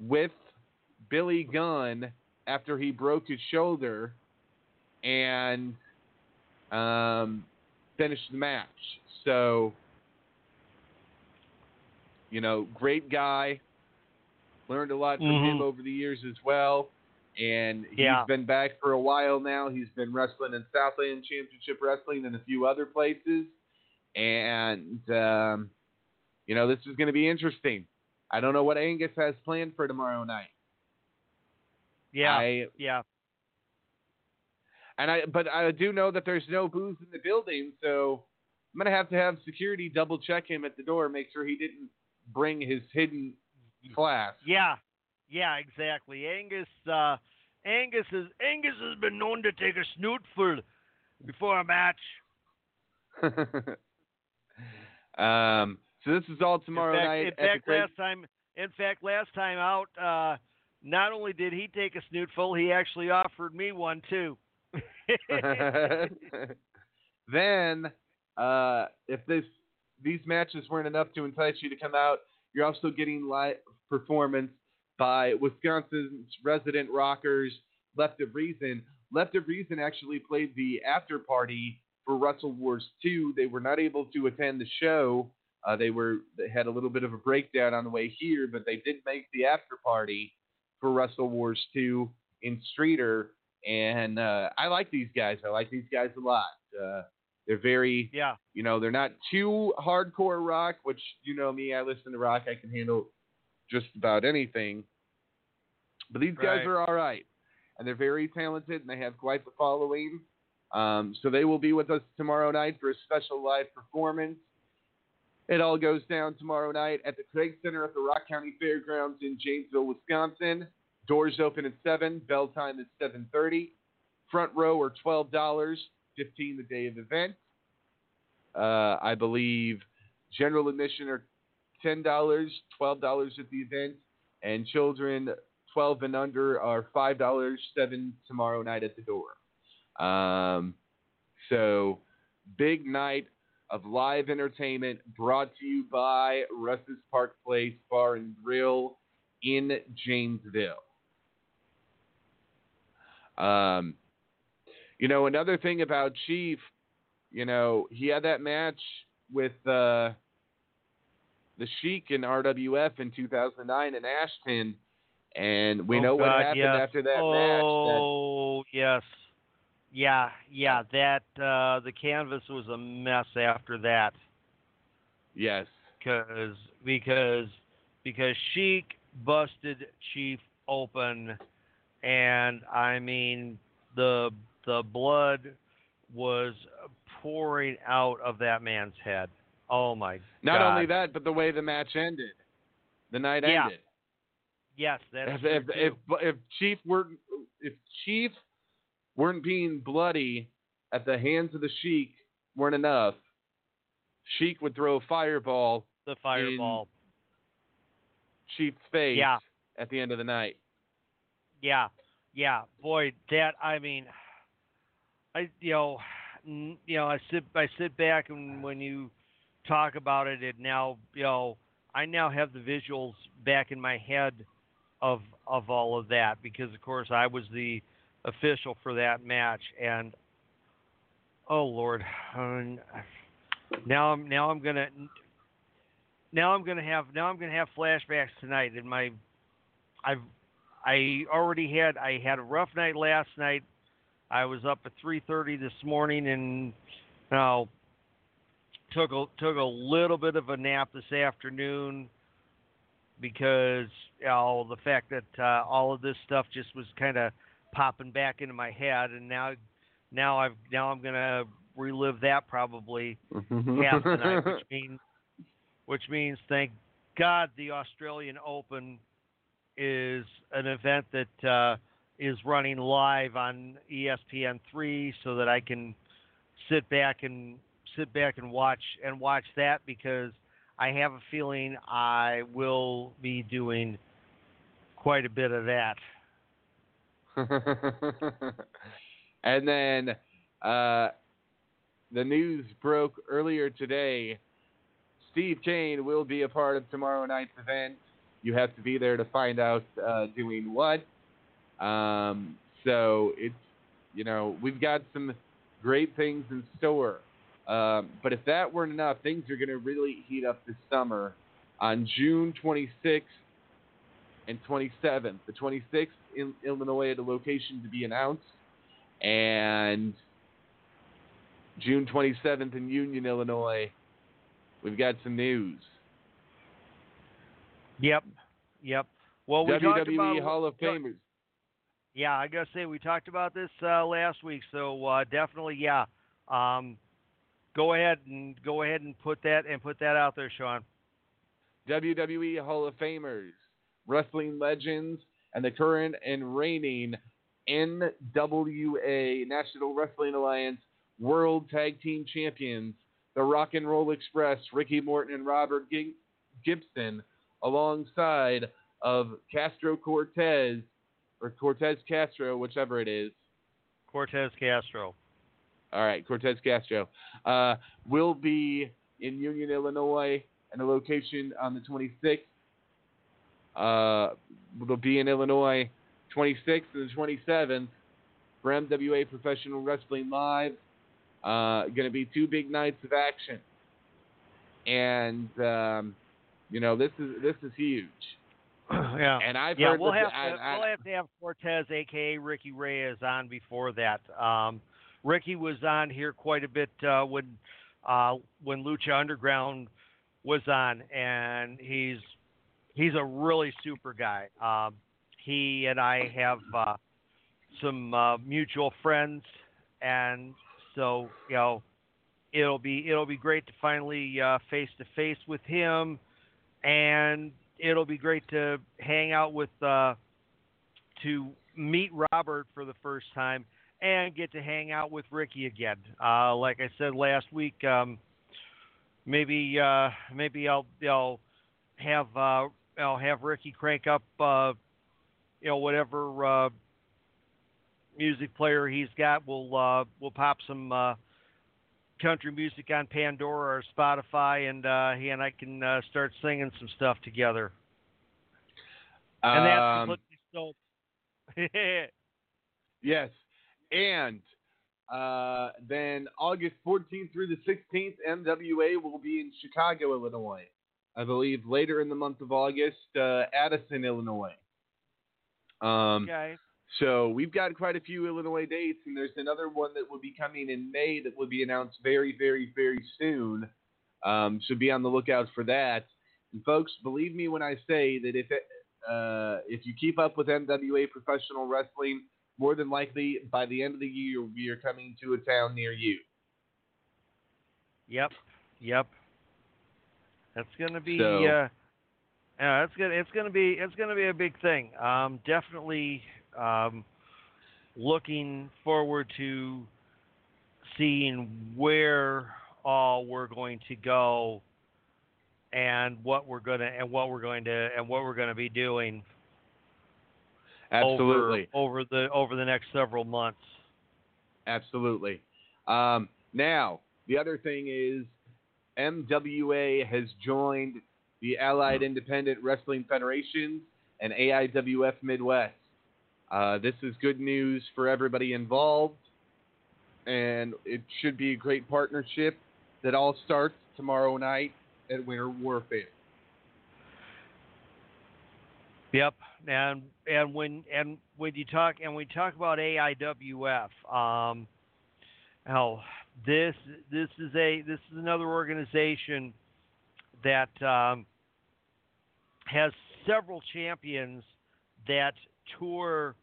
with Billy Gunn after he broke his shoulder and um, finished the match. So, you know, great guy. Learned a lot from mm-hmm. him over the years as well. And he's yeah. been back for a while now. He's been wrestling in Southland Championship Wrestling and a few other places. And, um, you know, this is going to be interesting. I don't know what Angus has planned for tomorrow night. Yeah, I, yeah. And I, but I do know that there's no booze in the building, so I'm going to have to have security double check him at the door, make sure he didn't bring his hidden flask. Yeah. Yeah, exactly. Angus, uh, Angus is Angus has been known to take a snootful before a match. um, so this is all tomorrow night. In fact, night in fact last Craig... time, in fact, last time out, uh, not only did he take a snootful, he actually offered me one too. Then, uh, if this these matches weren't enough to entice you to come out, you're also getting live performance by Wisconsin's resident rockers, Left of Reason. Left of Reason actually played the after party for Wrestle Wars two. They were not able to attend the show. Uh, they were they had a little bit of a breakdown on the way here, but they did make the after party for Wrestle Wars two in Streeter. And uh, I like these guys. I like these guys a lot. Uh, they're very, yeah. you know, they're not too hardcore rock, which, you know me, I listen to rock. I can handle just about anything. But these right. guys are all right. And they're very talented, and they have quite the following. Um, so they will be with us tomorrow night for a special live performance. It all goes down tomorrow night at the Craig Center at the Rock County Fairgrounds in Janesville, Wisconsin. Doors open at seven. Bell time is seven thirty. Front row are twelve dollars, fifteen dollars the day of the event. Uh, I believe general admission are ten dollars, twelve dollars at the event, and children twelve and under are five dollars, seven dollars tomorrow night at the door. Um, so, big night of live entertainment brought to you by Russell's Park Place Bar and Grill in Janesville. Um, you know, another thing about Chief, you know, he had that match with uh, the Sheik in R W F in two thousand nine in Ashton, and we oh know God, what happened yes. after that oh, match. Oh, that... yes. Yeah, yeah, that, uh, the canvas was a mess after that. Yes. Because, because, because Sheik busted Chief open, and I mean, the, the blood was pouring out of that man's head. Oh, my Not God. Not only that, but the way the match ended. The night yeah. ended. Yes, that's if, true. If, if, if, Chief were, if Chief weren't being bloody at the hands of the Sheik weren't enough, Sheik would throw a fireball The fireball. in Chief's face yeah. at the end of the night. Yeah, yeah. Boy, that, I mean, I you know, you know, I sit, I sit back and when you talk about it, and now, you know, I now have the visuals back in my head of of all of that, because of course I was the official for that match, and oh Lord, um, now I'm now I'm gonna now I'm gonna have now I'm gonna have flashbacks tonight. In my I've I already had I had a rough night last night I was up at three thirty this morning and, you know, took a, took a little bit of a nap this afternoon because, you know, the fact that uh, all of this stuff just was kind of popping back into my head, and now now I've now I'm gonna relive that probably half the night, which means which means thank God the Australian Open is an event that uh, is running live on E S P N three, so that I can sit back and sit back and watch and watch that, because I have a feeling I will be doing quite a bit of that. And then uh, the news broke earlier today. Steve Cain will be a part of tomorrow night's event. You have to be there to find out uh, doing what. Um, so it's, you know, we've got some great things in store. Um, but if that weren't enough, things are going to really heat up this summer. On June twenty-sixth and twenty-seventh, the twenty-sixth in Illinois at a location to be announced, and June twenty-seventh in Union, Illinois, we've got some news. Yep, yep. Well, we W W E talked about Hall of Famers. Yeah, I gotta say we talked about this uh, last week, so uh, definitely, yeah. Um, go ahead and go ahead and put that and put that out there, Sean. W W E Hall of Famers, wrestling legends, and the current and reigning N W A National Wrestling Alliance World Tag Team Champions, the Rock and Roll Express, Ricky Morton and Robert G- Gibson, alongside of Castro Cortez, or Cortez Castro, whichever it is. Cortez Castro. All right, Cortez Castro. Uh, will be in Union, Illinois, and a location on the twenty-sixth. Uh, it'll be in Illinois, twenty-sixth and the twenty-seventh for M W A Professional Wrestling Live. Uh, going to be two big nights of action, and um, you know this is this is huge. Yeah, and I've yeah, heard we'll, have the, to, I, I, we'll have to have Cortez, aka Ricky Reyes, on before that. Um, Ricky was on here quite a bit uh, when uh, when Lucha Underground was on, and he's he's a really super guy. Uh, he and I have uh, some uh, mutual friends, and so, you know, it'll be it'll be great to finally uh, face-to-face with him, and it'll be great to hang out with, uh, to meet Robert for the first time and get to hang out with Ricky again. Uh, like I said last week, um, maybe uh, maybe I'll, I'll have uh, I'll have Ricky crank up, uh, you know, whatever uh, music player he's got. We'll uh, we'll pop some uh, country music on Pandora or Spotify, and uh, he and I can uh, start singing some stuff together. And um, that's completely so. Yes, and uh, then August fourteenth through the sixteenth, M W A will be in Chicago, Illinois. I believe later in the month of August, uh, Addison, Illinois. Um, okay. So we've got quite a few Illinois dates, and there's another one that will be coming in May that will be announced very, very, very soon. Um, so be on the lookout for that. And folks, believe me when I say that if it, uh, if you keep up with M W A Professional Wrestling, more than likely by the end of the year we are coming to a town near you. Yep, yep. That's gonna be. So, uh, yeah, it's gonna it's gonna be it's gonna be a big thing. Um, definitely. Um, looking forward to seeing where all we're going to go and what we're gonna and what we're going to and what we're going to be doing. Absolutely. Over, over the over the next several months. Absolutely. Um, now the other thing is M W A has joined the Allied Independent Wrestling Federations and A I W F Midwest. Uh, this is good news for everybody involved, and it should be a great partnership that all starts tomorrow night at Winter Warfare. Yep, and and when and when you talk and we talk about A I W F, um, hell, this this is a this is another organization that um, has several champions that tour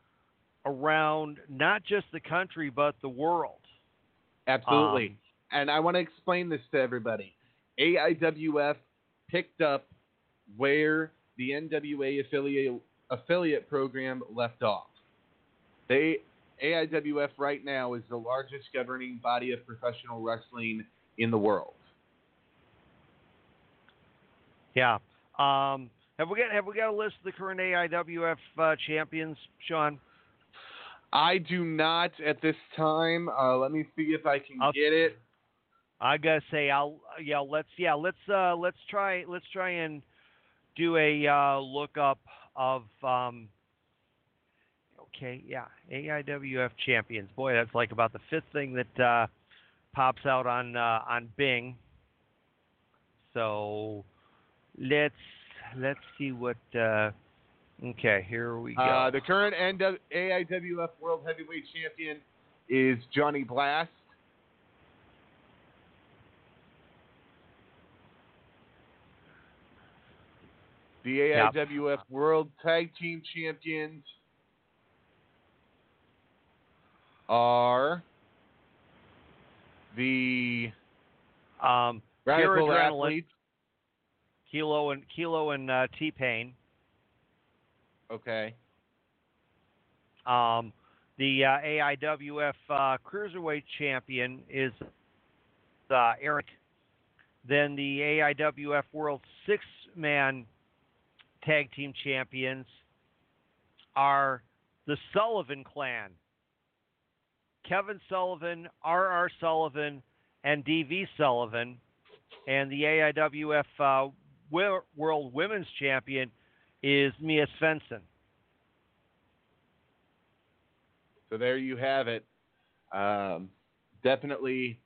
around not just the country but the world. Absolutely, um, and I want to explain this to everybody. A I W F picked up where the N W A affiliate affiliate program left off. They A I W F right now is the largest governing body of professional wrestling in the world. Yeah. Um, have we got have we got a list of the current A I W F uh, champions, Sean? I do not at this time. Uh, let me see if I can I'll, get it. I gotta say, I'll yeah. Let's yeah. Let's uh, let's try let's try and. Do a uh, lookup of, um, okay, yeah, A I W F champions. Boy, that's like about the fifth thing that uh, pops out on uh, on Bing. So let's let's see what. Uh, okay, here we go. Uh, the current A I W F World Heavyweight Champion is Johnny Blast. The A I W F yep. World Tag Team Champions are the um, Radical Athletes. Kilo and Kilo and uh, T-Pain. Okay. Um, the uh, A I W F uh, Cruiserweight Champion is uh, Eric. Then the A I W F World Six-Man Tag Team Champions are the Sullivan Clan. Kevin Sullivan, R R. Sullivan, and D V. Sullivan. And the A I W F uh, World Women's Champion is Mia Svensson. So there you have it. Um, definitely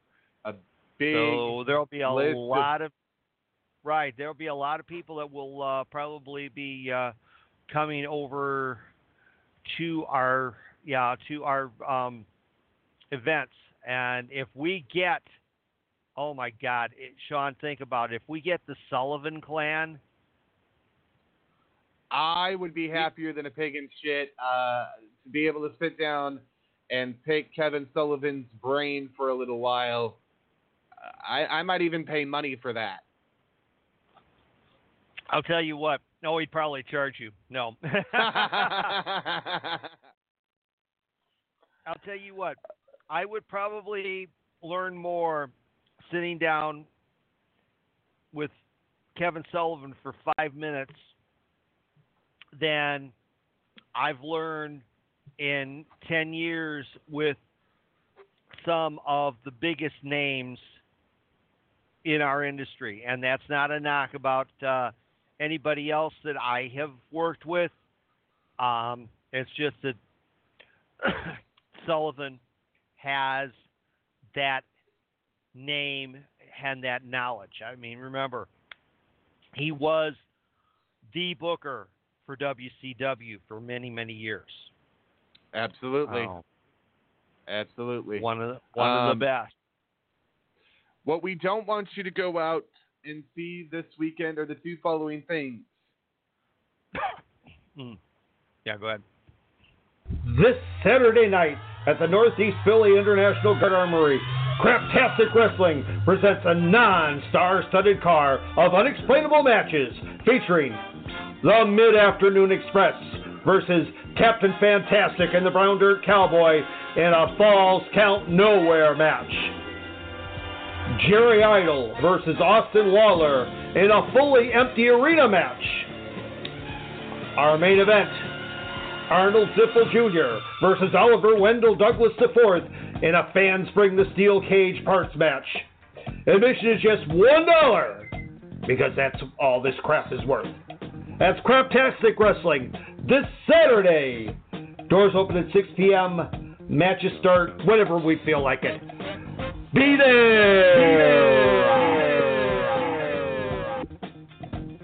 a big So there'll be a lot of... of- Right, there'll be a lot of people that will uh, probably be uh, coming over to our yeah to our um, events, and if we get, oh my God, it, Sean, think about it. If we get the Sullivan Clan, I would be happier than a pig in shit uh, to be able to sit down and pick Kevin Sullivan's brain for a little while. I, I might even pay money for that. I'll tell you what. No, he'd probably charge you. No. I'll tell you what. I would probably learn more sitting down with Kevin Sullivan for five minutes than I've learned in ten years with some of the biggest names in our industry. And that's not a knock about... Uh, anybody else that I have worked with. Um, it's just that Sullivan has that name and that knowledge. I mean, remember, he was the booker for W C W for many, many years. Absolutely. Um, Absolutely. One of the, one um, of the best. What we don't want you to go out and see this weekend are the two following things. mm. Yeah, go ahead. This Saturday night at the Northeast Philly International Guard Armory, Craptastic Wrestling presents a non-star-studded car of unexplainable matches featuring the Mid-Afternoon Express versus Captain Fantastic and the Brown Dirt Cowboy in a Falls Count Nowhere match. Jerry Idol versus Austin Lawler in a fully empty arena match. Our main event, Arnold Ziffel Junior versus Oliver Wendell Douglas the fourth in a Fans Bring the Steel Cage Parts match. Admission is just one dollar, because that's all this crap is worth. That's Craptastic Wrestling this Saturday. Doors open at six p.m. Matches start whenever we feel like it. Be there! Be there!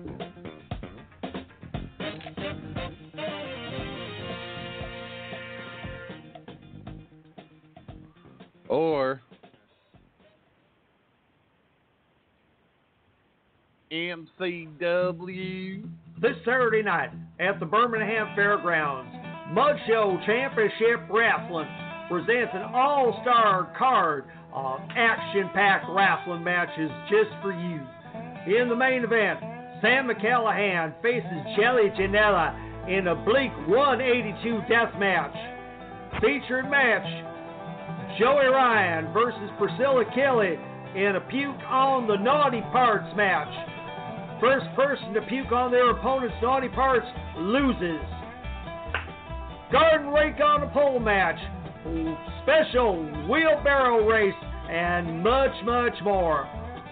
M C W. This Saturday night at the Birmingham Fairgrounds, Mudshow Championship Wrestling presents an all-star card of action-packed wrestling matches just for you. In the main event, Sam McCallahan faces Jelly Janela in a bleak one eighty-two death match. Featured match, Joey Ryan versus Priscilla Kelly in a puke on the naughty parts match. First person to puke on their opponent's naughty parts loses. Garden rake on the pole match, special wheelbarrow race, and much, much more.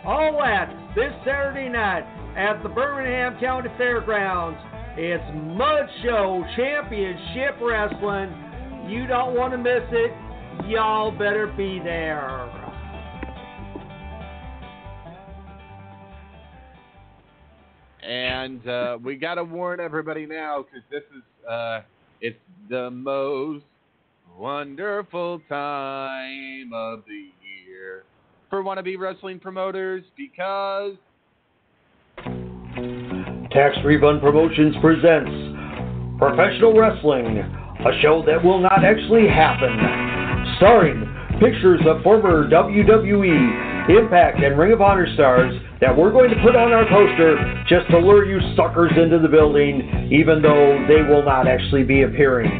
All that this Saturday night at the Birmingham County Fairgrounds. It's Mudshow Championship Wrestling. You don't want to miss it. Y'all better be there. And uh, we got to warn everybody now, because this is uh, it's the most wonderful time of the year for wannabe wrestling promoters, because Tax Refund Promotions presents Professional Wrestling, a show that will not actually happen, starring pictures of former W W E, Impact, and Ring of Honor stars that we're going to put on our poster just to lure you suckers into the building, even though they will not actually be appearing.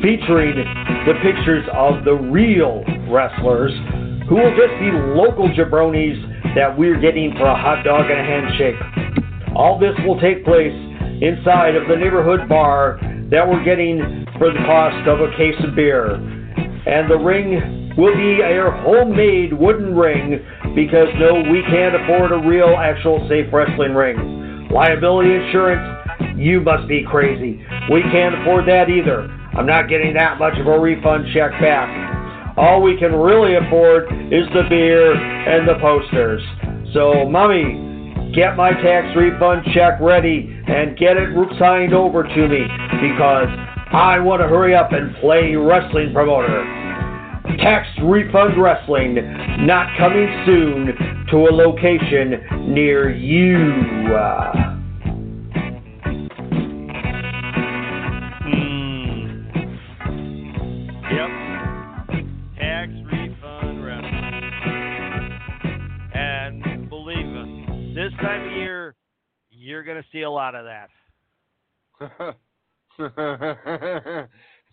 Featuring the pictures of the real wrestlers, who will just be local jabronis that we're getting for a hot dog and a handshake. All this will take place inside of the neighborhood bar that we're getting for the cost of a case of beer. And the ring will be a homemade wooden ring, because no, we can't afford a real, actual, safe wrestling ring. Liability insurance? You must be crazy. We can't afford that either. I'm not getting that much of a refund check back. All we can really afford is the beer and the posters. So, Mommy, get my tax refund check ready and get it signed over to me, because I want to hurry up and play wrestling promoter. Tax Refund Wrestling, not coming soon to a location near you. Mm. Yep. Tax Refund Wrestling. And believe us, this time of year, you're going to see a lot of that.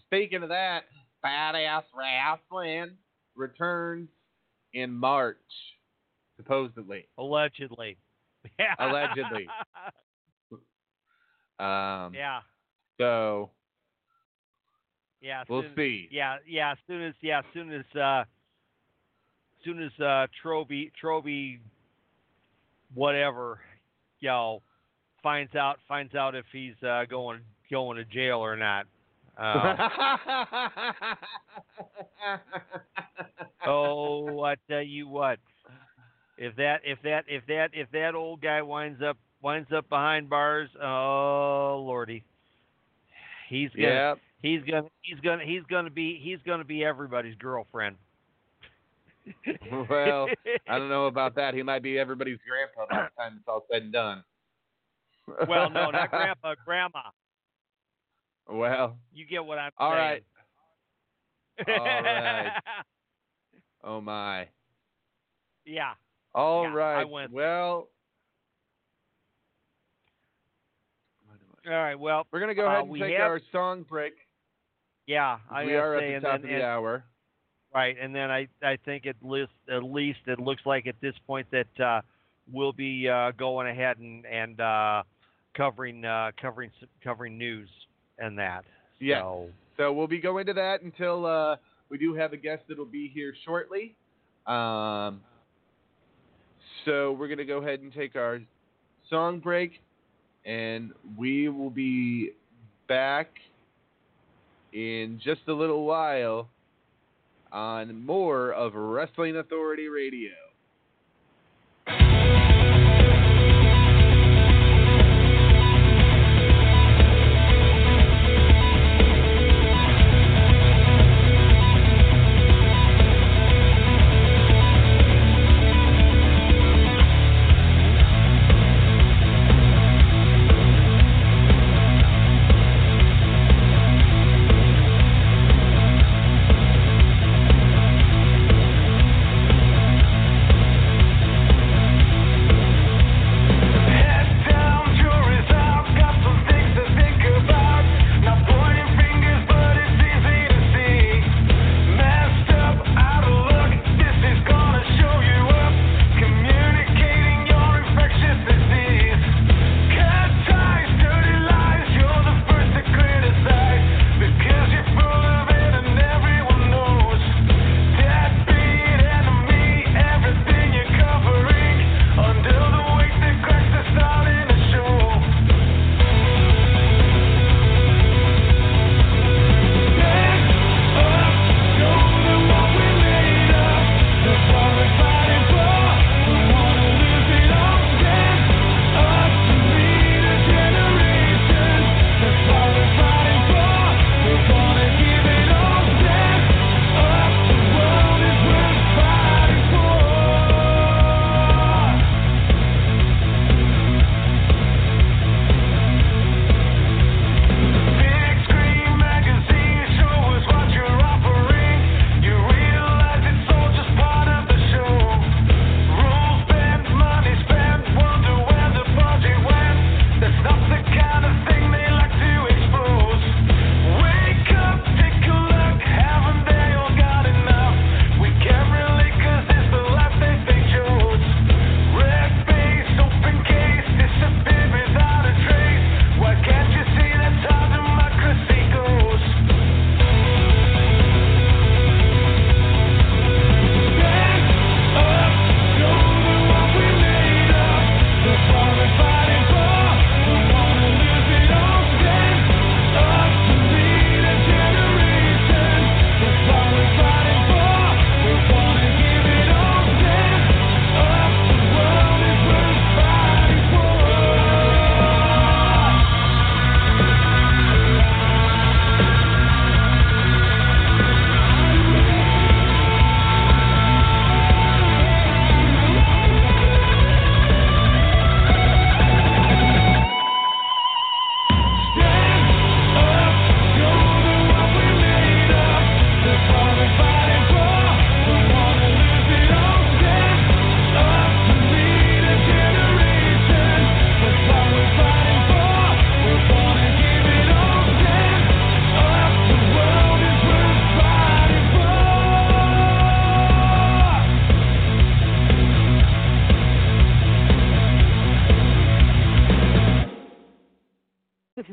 Speaking of that, Badass Wrestling returns in March, supposedly. Allegedly. Yeah. Allegedly. um, yeah. So, yeah, we'll soon, see. Yeah, yeah, as soon as, yeah, as soon as, uh, as soon as, uh, Troby, Troby, whatever, you know, finds out finds out if he's uh, going going to jail or not. Uh, oh, I tell you what, if that if that if that if that old guy winds up winds up behind bars, oh Lordy, he's gonna yep. he's gonna he's gonna he's gonna be he's gonna be everybody's girlfriend. Well, I don't know about that. He might be everybody's grandpa by the time it's all said and done. Well, no, not grandpa, grandma. Well, you get what I'm all saying. All right. All right. Oh, my. Yeah. All yeah, right. I went. Well. All right. Well, we're going to go ahead uh, and take have... our song break. Yeah. I we are say, at the top and, of the and, hour. Right, and then I, I think at least, at least it looks like at this point that uh, we'll be uh, going ahead and and uh, covering uh, covering covering news and that. Yeah. So, so we'll be going to that until uh, we do have a guest that'll be here shortly. Um. So we're gonna go ahead and take our song break, and we will be back in just a little while on more of Wrestling Authority Radio.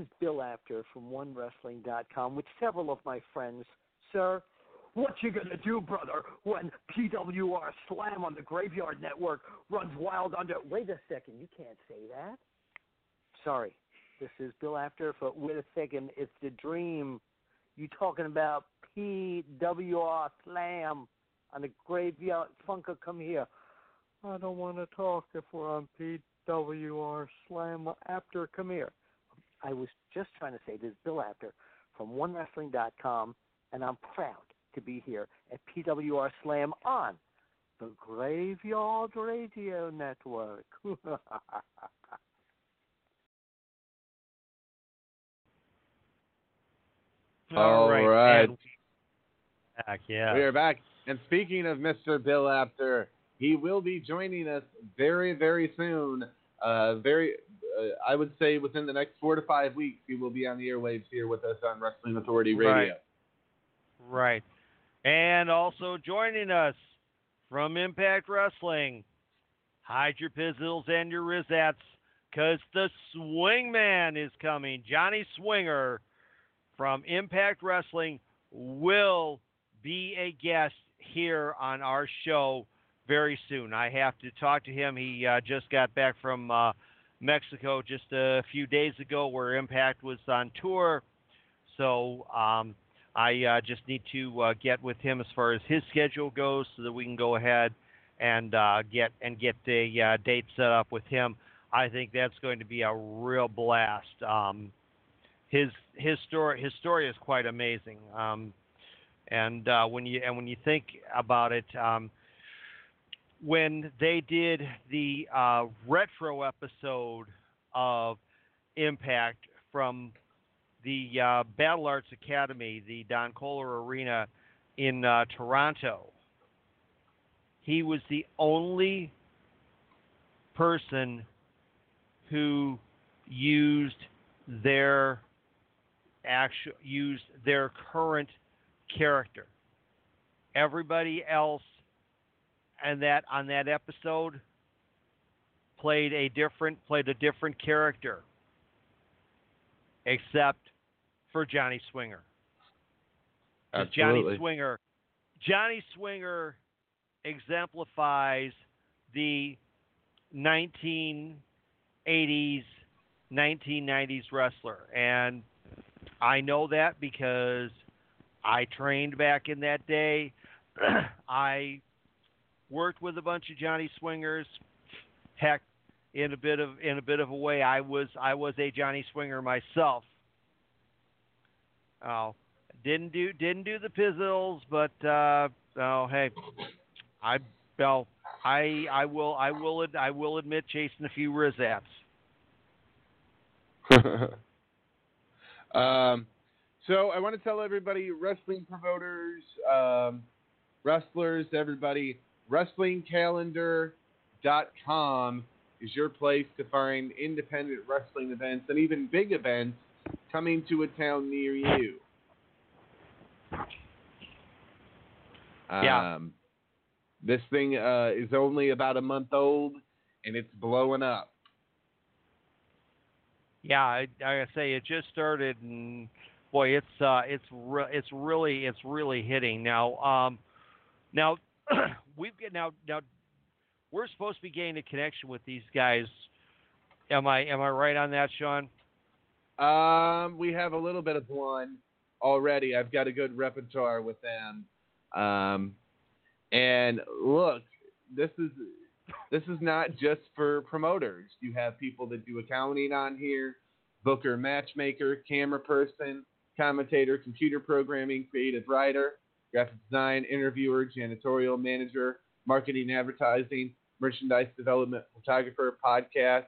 is Bill Apter from one wrestling dot com with several of my friends. Sir, what you gonna do, brother, when P W R Slam on the Graveyard Network runs wild under... Wait a second, you can't say that. Sorry, this is Bill Apter for... Wait a second, it's the dream. You talking about P W R Slam on the Graveyard... Funker, come here. I don't want to talk if we're on P W R Slam. Apter, come here. I was just trying to say this, Bill Apter from one wrestling dot com, and I'm proud to be here at P W R Slam on the Graveyard Radio Network. All right. right. And we're back, yeah. We are back. And speaking of Mister Bill Apter, he will be joining us very, very soon. Uh, very, uh, I would say within the next four to five weeks, he will be on the airwaves here with us on Wrestling Authority Radio. Right. right. And also joining us from Impact Wrestling, hide your pizzles and your rizzats, because the Swingman is coming. Johnny Swinger from Impact Wrestling will be a guest here on our show very soon. I have to talk to him. He uh, just got back from uh, Mexico just a few days ago where Impact was on tour. So um, I uh, just need to uh, get with him as far as his schedule goes so that we can go ahead and uh, get and get the uh, date set up with him. I think that's going to be a real blast. Um, his his story his story is quite amazing. Um, and uh, when you and when you think about it. Um, When they did the uh, retro episode of Impact from the uh, Battle Arts Academy, the Don Kohler Arena in uh, Toronto, he was the only person who used their actual used their current character. Everybody else. And that on that episode played a different played a different character, except for Johnny Swinger. Absolutely. Johnny Swinger, Johnny Swinger exemplifies the nineteen eighties, nineteen nineties wrestler, and I know that because I trained back in that day. I worked with a bunch of Johnny Swingers. Heck, in a bit of in a bit of a way, I was I was a Johnny Swinger myself. Oh, didn't do didn't do the pizzles, but uh, oh hey, I well, I I will I will I will admit chasing a few rizzats. um, so I want to tell everybody, wrestling promoters, um, wrestlers, everybody. wrestling calendar dot com is your place to find independent wrestling events and even big events coming to a town near you. Yeah. Um, this thing uh, is only about a month old, and it's blowing up. Yeah, I, I say it just started, and boy, it's uh, it's re- it's really it's really hitting now. Um, now. We've got now. Now we're supposed to be getting a connection with these guys. Am I am I right on that, Sean? Um, we have a little bit of one already. I've got a good repertoire with them. Um, and look, this is this is not just for promoters. You have people that do accounting on here, booker, matchmaker, camera person, commentator, computer programming, creative writer, graphic design, interviewer, janitorial manager, marketing, advertising, merchandise development, photographer, podcast,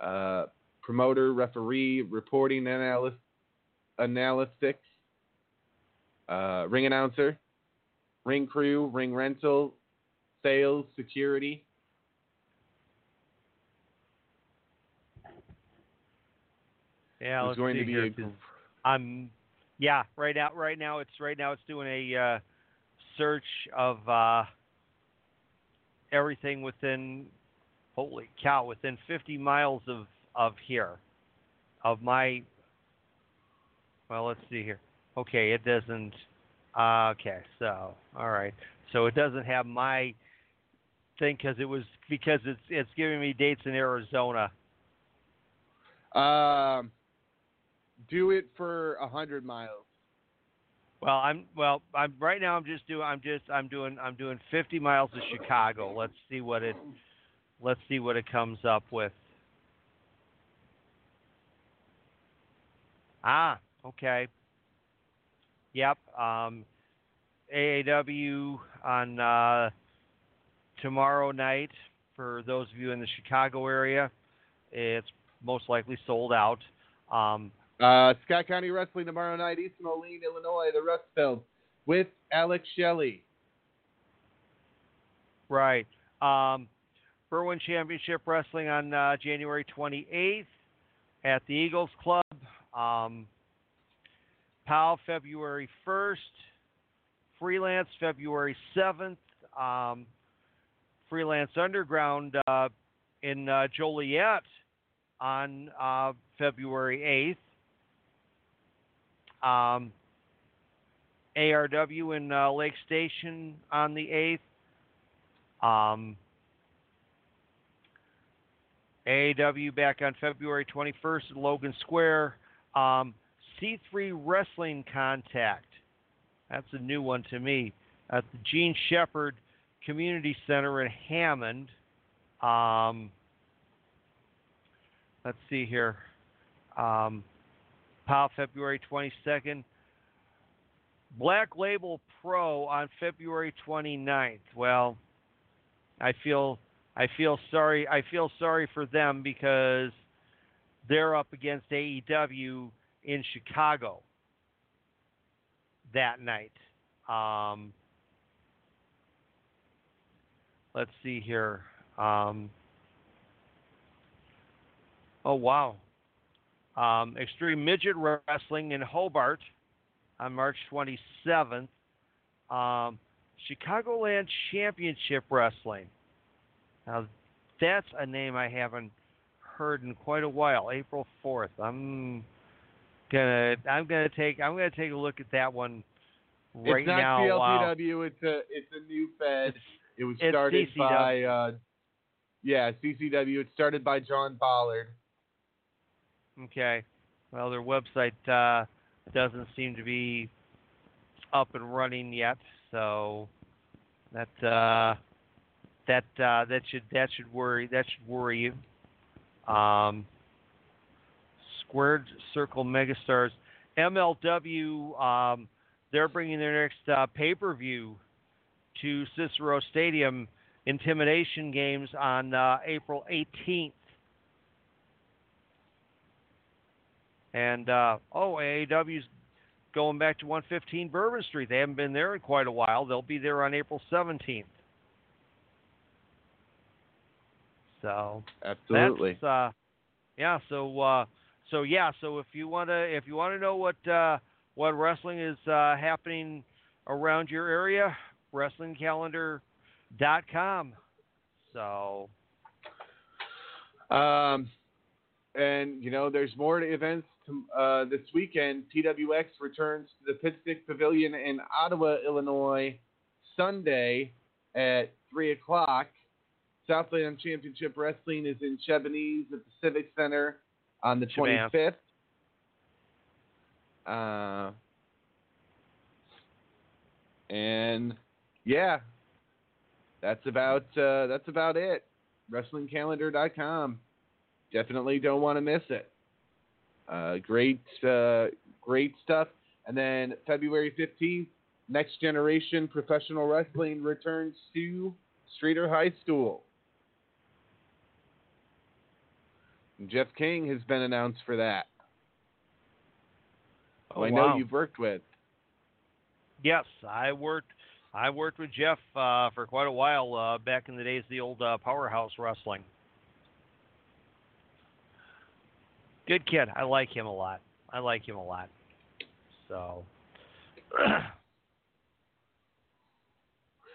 uh, promoter, referee, reporting analyst, analytics, uh, ring announcer, ring crew, ring rental, sales, security. Yeah, it's let's going to be here. A... I'm. Yeah, right now, right now it's right now it's doing a uh, search of uh, everything within, holy cow, within fifty miles of, of here, of my Well, let's see here. Okay, it doesn't. Uh, okay, so all right, so it doesn't have my thing because it was because it's it's giving me dates in Arizona. Um, uh, do it for a hundred miles. Well, I'm well. I'm right now. I'm just doing. I'm just. I'm doing. I'm doing fifty miles to Chicago. Let's see what it. Let's see what it comes up with. Ah, okay. Yep. Um, A A W on uh, tomorrow night. For those of you in the Chicago area, it's most likely sold out. Um, uh, Scott County Wrestling tomorrow night, East Moline, Illinois, the Rust Belt with Alex Shelley. Right. Um, Berwyn Championship Wrestling on uh, January twenty-eighth at the Eagles Club. Um, Powell, February first. Freelance, February seventh. Um, Freelance Underground uh, in uh, Joliet on uh, February eighth. Um, A R W in uh, Lake Station on the eighth. Um, A E W back on February twenty-first at Logan Square. Um, C three Wrestling Contact. That's a new one to me. At the Gene Shepherd Community Center in Hammond. Um, let's see here. Um, Powell, February twenty-second. Black Label Pro on February twenty-ninth. Well, I feel I feel sorry. I feel sorry for them because they're up against A E W in Chicago that night. Um, let's see here. Um, oh, wow. Um, Extreme Midget Wrestling in Hobart on March twenty-seventh. Um, Chicagoland Championship Wrestling. Now, that's a name I haven't heard in quite a while. April fourth. I'm gonna I'm gonna take I'm gonna take a look at that one right it's not now. C L P W, uh, it's a it's a new fed. It was started C C W. by uh, yeah C C W. It started by John Bollard. Okay. Well, their website uh, doesn't seem to be up and running yet, so that uh, that uh, that should that should worry that should worry you. Um, Squared Circle Megastars, M L W. Um, they're bringing their next uh, pay-per-view to Cicero Stadium. Intimidation Games on uh, April eighteenth. And uh, oh, A E W's going back to one fifteen Bourbon Street. They haven't been there in quite a while. They'll be there on April seventeenth. So absolutely. Uh, yeah. So uh, so yeah. So if you wanna if you wanna know what uh, what wrestling is uh, happening around your area, wrestling calendar dot com. So. Um, and you know, there's more events to, uh, this weekend. P W X returns to the Pitstick Pavilion in Ottawa, Illinois, Sunday at three o'clock. Southland Championship Wrestling is in Chebonese at the Civic Center on the twenty-fifth. Uh, and yeah, that's about uh, that's about it. wrestling calendar dot com. Definitely don't want to miss it. Uh, great, uh, great stuff. And then February fifteenth, Next Generation Professional Wrestling returns to Streeter High School. Jeff King has been announced for that. Oh, I wow. know you've worked with. Yes, I worked. I worked with Jeff uh, for quite a while uh, back in the days of the old uh, Powerhouse Wrestling. Good kid. I like him a lot. I like him a lot. So.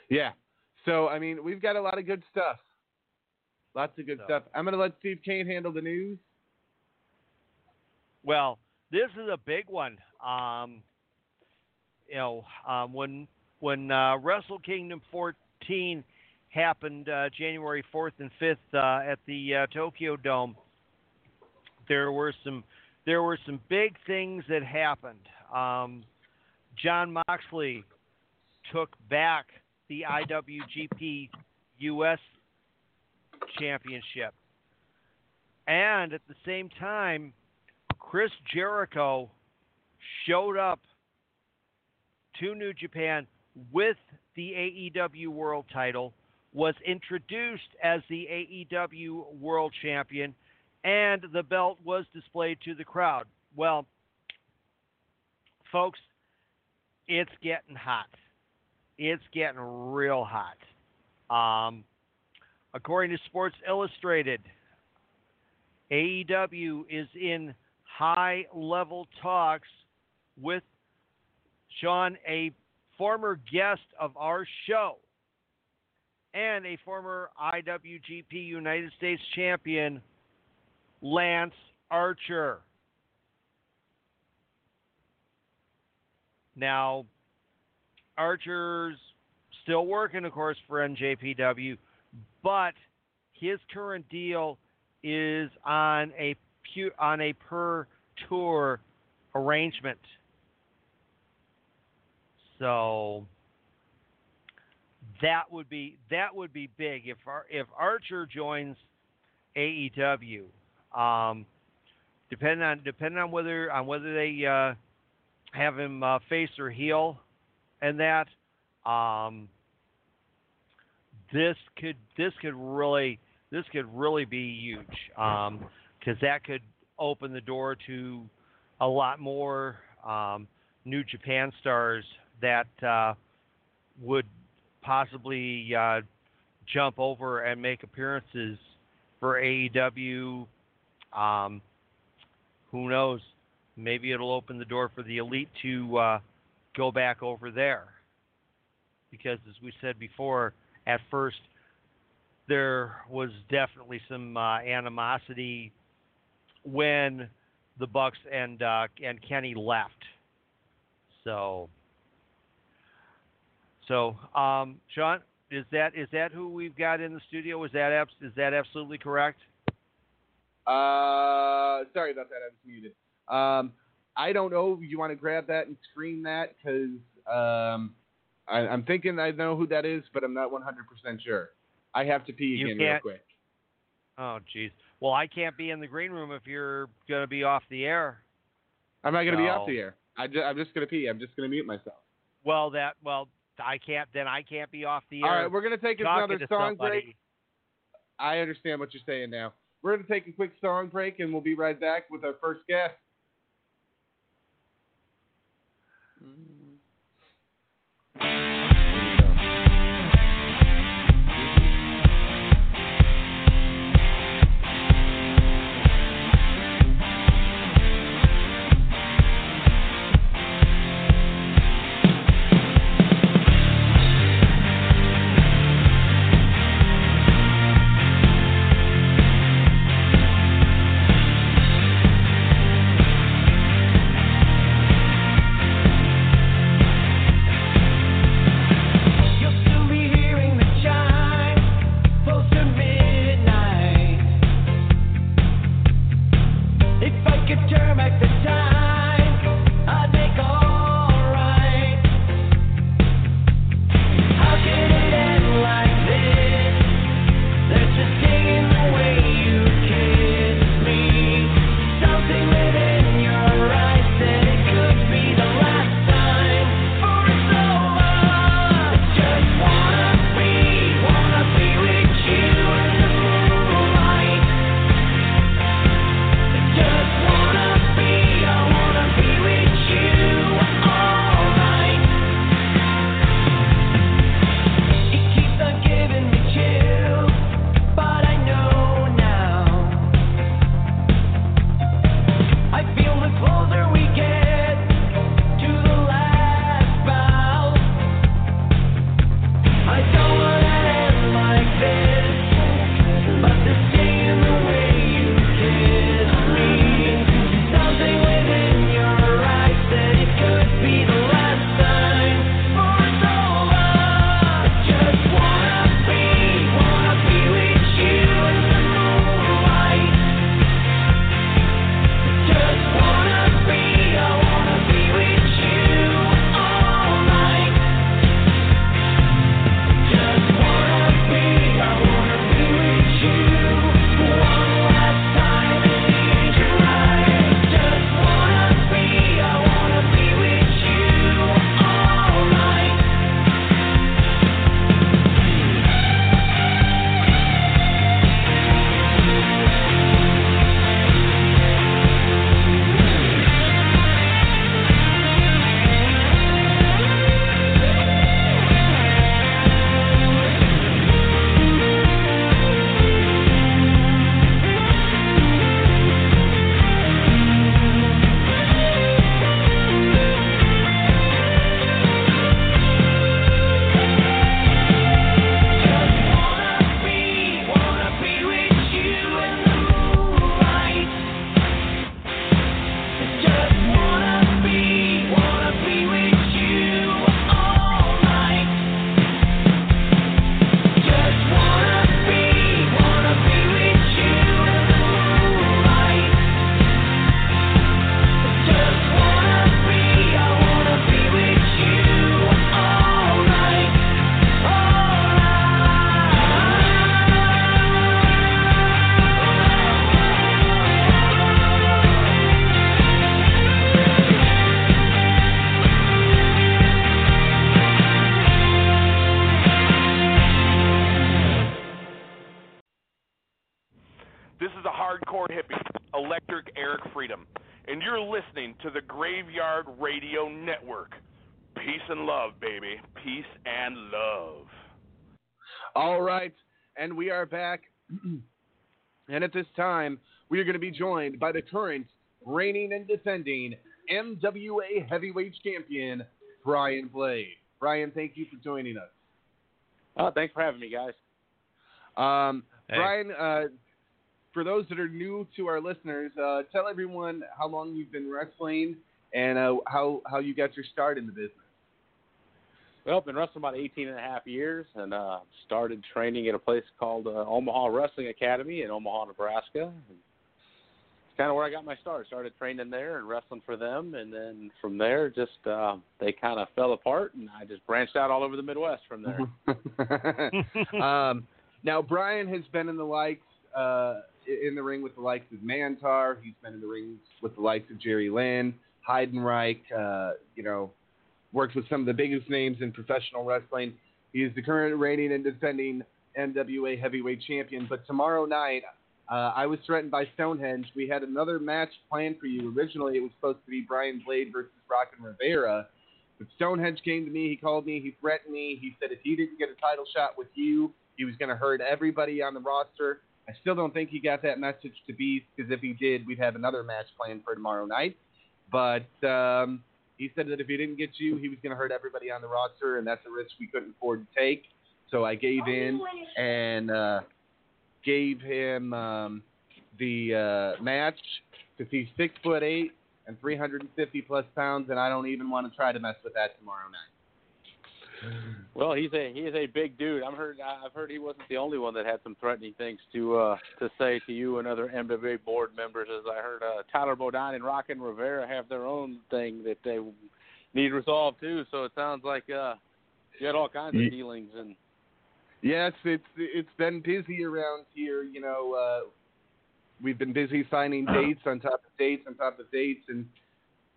Yeah. So I mean, we've got a lot of good stuff. Lots of good so. stuff. I'm going to let Steve Cain handle the news. Well, this is a big one. Um, you know, um, when when uh, Wrestle Kingdom fourteen happened uh, January fourth and fifth uh, at the uh, Tokyo Dome, there were some there were some big things that happened. Um, John Moxley took back the I W G P U S Championship. And at the same time, Chris Jericho showed up to New Japan with the A E W World title, was introduced as the A E W World Champion, and the belt was displayed to the crowd. Well, folks, it's getting hot. It's getting real hot. Um, according to Sports Illustrated, A E W is in high-level talks with Sean, a former guest of our show, and a former I W G P United States champion, Lance Archer. Now, Archer's still working, of course, for M J P W, but his current deal is on a pu- on a per tour arrangement. So that would be that would be big if Ar- if Archer joins A E W. Um, depending on depending on whether on whether they uh, have him uh, face or heel, and that um, this could this could really. This could really be huge, because um, that could open the door to a lot more um, New Japan stars that uh, would possibly uh, jump over and make appearances for A E W. Um, who knows? Maybe it'll open the door for the Elite to uh, go back over there, because as we said before, at first, there was definitely some uh, animosity when the Bucks and uh, and Kenny left. So, so um, Sean, is that is that who we've got in the studio? Is that abs- is that absolutely correct? Uh, sorry about that. I was muted. Um, I don't know. You want to grab that and screen that, because um, I, I'm thinking I know who that is, but I'm not one hundred percent sure. I have to pee again real quick. Oh, jeez. Well, I can't be in the green room if you're going to be off the air. I'm not going to so. be off the air. I ju- I'm just going to pee. I'm just going to mute myself. Well, that. Well, I can't. Then I can't be off the air. All right, we're going to take another song somebody. break. I understand what you're saying now. We're going to take a quick song break, and we'll be right back with our first guest. Mm-hmm. This is a hardcore hippie, Electric Eric Freedom, and you're listening to the Graveyard Radio Network. Peace and love, baby. Peace and love. All right, and we are back. And at this time, we are going to be joined by the current, reigning and defending M W A Heavyweight Champion, Brian Blade. Brian, thank you for joining us. Oh, thanks for having me, guys. Um, hey. Brian, uh, for those that are new to our listeners, uh, tell everyone how long you've been wrestling and uh, how, how you got your start in the business. Well, I've been wrestling about eighteen and a half years and uh, started training at a place called uh, Omaha Wrestling Academy in Omaha, Nebraska. It's kind of where I got my start. Started training there and wrestling for them, and then from there just uh, they kind of fell apart, and I just branched out all over the Midwest from there. um, now, Brian has been in the likes, uh, in the ring with the likes of Mantar. He's been in the ring with the likes of Jerry Lynn, Heidenreich, uh, you know, works with some of the biggest names in professional wrestling. He is the current reigning and defending N W A Heavyweight Champion. But tomorrow night, uh, I was threatened by Stonehenge. We had another match planned for you. Originally, it was supposed to be Brian Blade versus Rockin' Rivera. But Stonehenge came to me. He called me. He threatened me. He said if he didn't get a title shot with you, he was going to hurt everybody on the roster. I still don't think he got that message to Beast, because if he did, we'd have another match planned for tomorrow night. But um, he said that if he didn't get you, he was going to hurt everybody on the roster, and that's a risk we couldn't afford to take. So I gave in and uh, gave him um, the uh, match, because he's six foot eight and three hundred fifty plus pounds, and I don't even want to try to mess with that tomorrow night. Well, he's a he is a big dude. I've heard I've heard he wasn't the only one that had some threatening things to uh, to say to you and other M W A board members. As I heard, uh, Tyler Bodine and Rockin' Rivera have their own thing that they need resolved too. So it sounds like uh, you had all kinds of dealings. And yes, it's it's been busy around here. You know, uh, we've been busy signing dates on top of dates on top of dates, and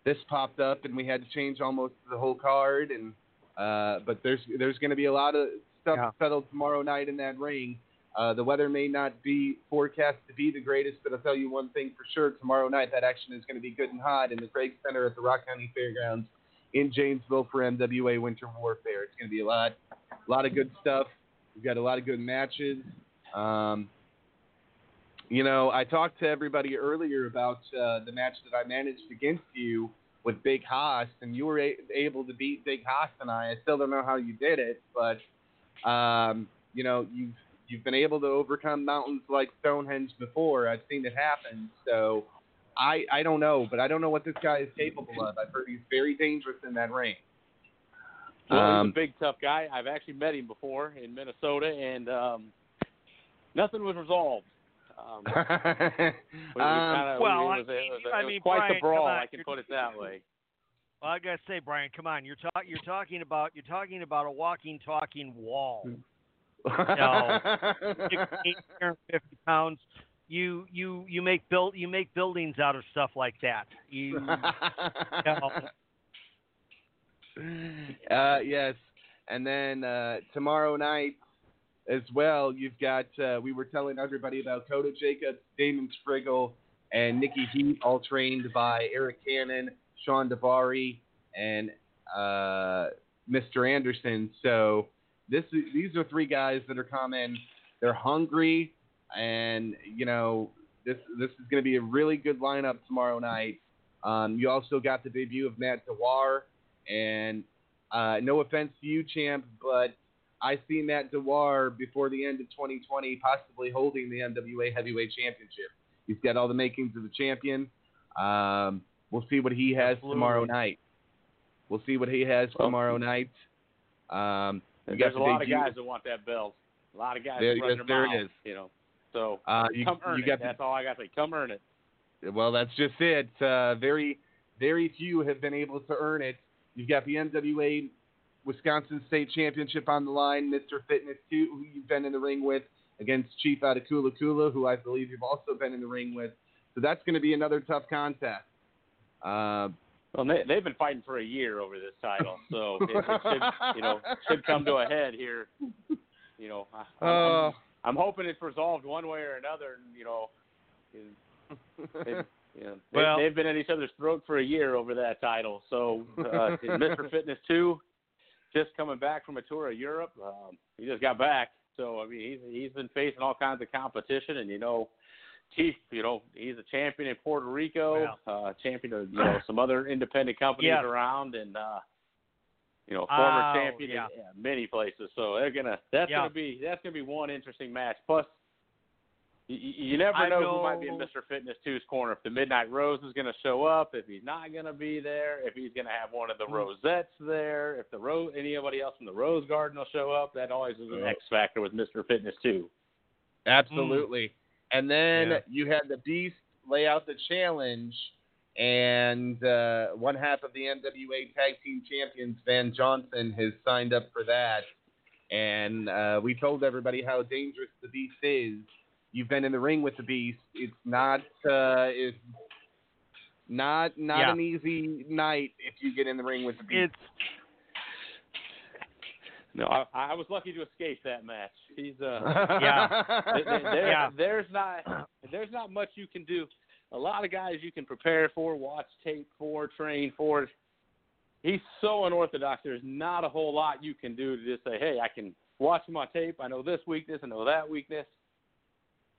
this popped up, and we had to change almost the whole card. And Uh, but there's there's going to be a lot of stuff yeah. settled tomorrow night in that ring. Uh, the weather may not be forecast to be the greatest, but I'll tell you one thing for sure. Tomorrow night, that action is going to be good and hot in the Craig Center at the Rock County Fairgrounds in Janesville for M W A Winter Warfare. It's going to be a lot, a lot of good stuff. We've got a lot of good matches. Um, you know, I talked to everybody earlier about uh, the match that I managed against you with Big Haas, and you were a- able to beat Big Haas and I. I still don't know how you did it, but, um, you know, you've, you've been able to overcome mountains like Stonehenge before. I've seen it happen, so I I don't know, but I don't know what this guy is capable of. I've heard he's very dangerous in that ring. Well, um, he's a big, tough guy. I've actually met him before in Minnesota, and um, nothing was resolved. Um, kinda, um, well, it was, I mean, it was, it was I mean, quite Brian, the brawl. I can put it that way. Well, I gotta say, Brian, come on. You're talking. You're talking about. You're talking about a walking, talking wall. No, fifty pounds. You, you, you make build. You make buildings out of stuff like that. You. you know. uh, yes, and then uh, tomorrow night. As well, you've got, uh, we were telling everybody about Koda Jacobs, Damon Spriggle, and Nikki Heat, all trained by Eric Cannon, Sean Davari, and uh, Mister Anderson. So this, these are three guys that are coming. They're hungry, and, you know, this this is going to be a really good lineup tomorrow night. Um, you also got the debut of Matt Dewar, and uh, no offense to you, champ, but I see Matt Dewar before the end of twenty twenty possibly holding the M W A Heavyweight Championship. He's got all the makings of the champion. Um, we'll see what he has Absolutely. tomorrow night. We'll see what he has well, tomorrow night. Um, there's got a lot of guys that want that belt. A lot of guys there, running yes, their there mouths, it is. You know. So uh, you, come earn you it. Got that's the, all I got to say. Come earn it. Well, that's just it. Uh, very, very few have been able to earn it. You've got the M W A Wisconsin State Championship on the line, Mister Fitness two, who you've been in the ring with, against Chief Attakullakulla, who I believe you've also been in the ring with. So that's going to be another tough contest. Uh, well, they, they've been fighting for a year over this title, so it, it should, you know, should come to a head here. You know, I, I'm, uh, I'm hoping it's resolved one way or another. And, you know, They've, you know, they, well, they've been at each other's throat for a year over that title. So uh, Mister Fitness two, just coming back from a tour of Europe. Um, he just got back. So, I mean, he's, he's been facing all kinds of competition. And, you know, Chief, you know, he's a champion in Puerto Rico, wow. uh, champion of, you know, some other independent companies yeah. around, and, uh, you know, former oh, champion yeah. in yeah, many places. So they're gonna that's yeah. gonna be that's gonna be one interesting match. Plus, you, you never know, know who might be in Mister Fitness two's corner. If the Midnight Rose is gonna show up, if he's not gonna be there, if he's gonna have one of the Rosettes there, if the Rose anybody else from the Rose Garden will show up, that always is an X factor with Mister Fitness two. Absolutely. Mm. And then yeah. you had the Beast lay out the challenge. And uh, one half of the M W A Tag Team Champions, Van Johnson, has signed up for that. And uh, we told everybody how dangerous the Beast is. You've been in the ring with the Beast. It's not uh, it's not not yeah. an easy night if you get in the ring with the Beast. It's... No, I, I was lucky to escape that match. He's uh, yeah. there, there, yeah. There's not there's not much you can do. A lot of guys you can prepare for, watch tape for, train for. He's so unorthodox. There's not a whole lot you can do to just say, hey, I can watch my tape. I know this weakness. I know that weakness.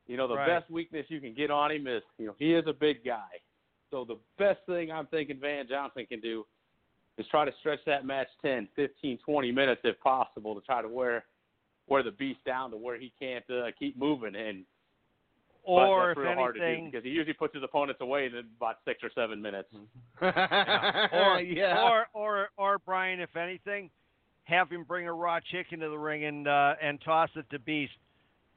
You know, the right. best weakness you can get on him is, you know, he is a big guy. So the best thing I'm thinking Van Johnson can do is try to stretch that match ten, fifteen, twenty minutes if possible to try to wear, wear the Beast down to where he can't uh, keep moving and, or if anything, because he usually puts his opponents away in about six or seven minutes. yeah. Or, yeah. or, or, or Brian, if anything, have him bring a raw chicken to the ring and uh, and toss it to Beast.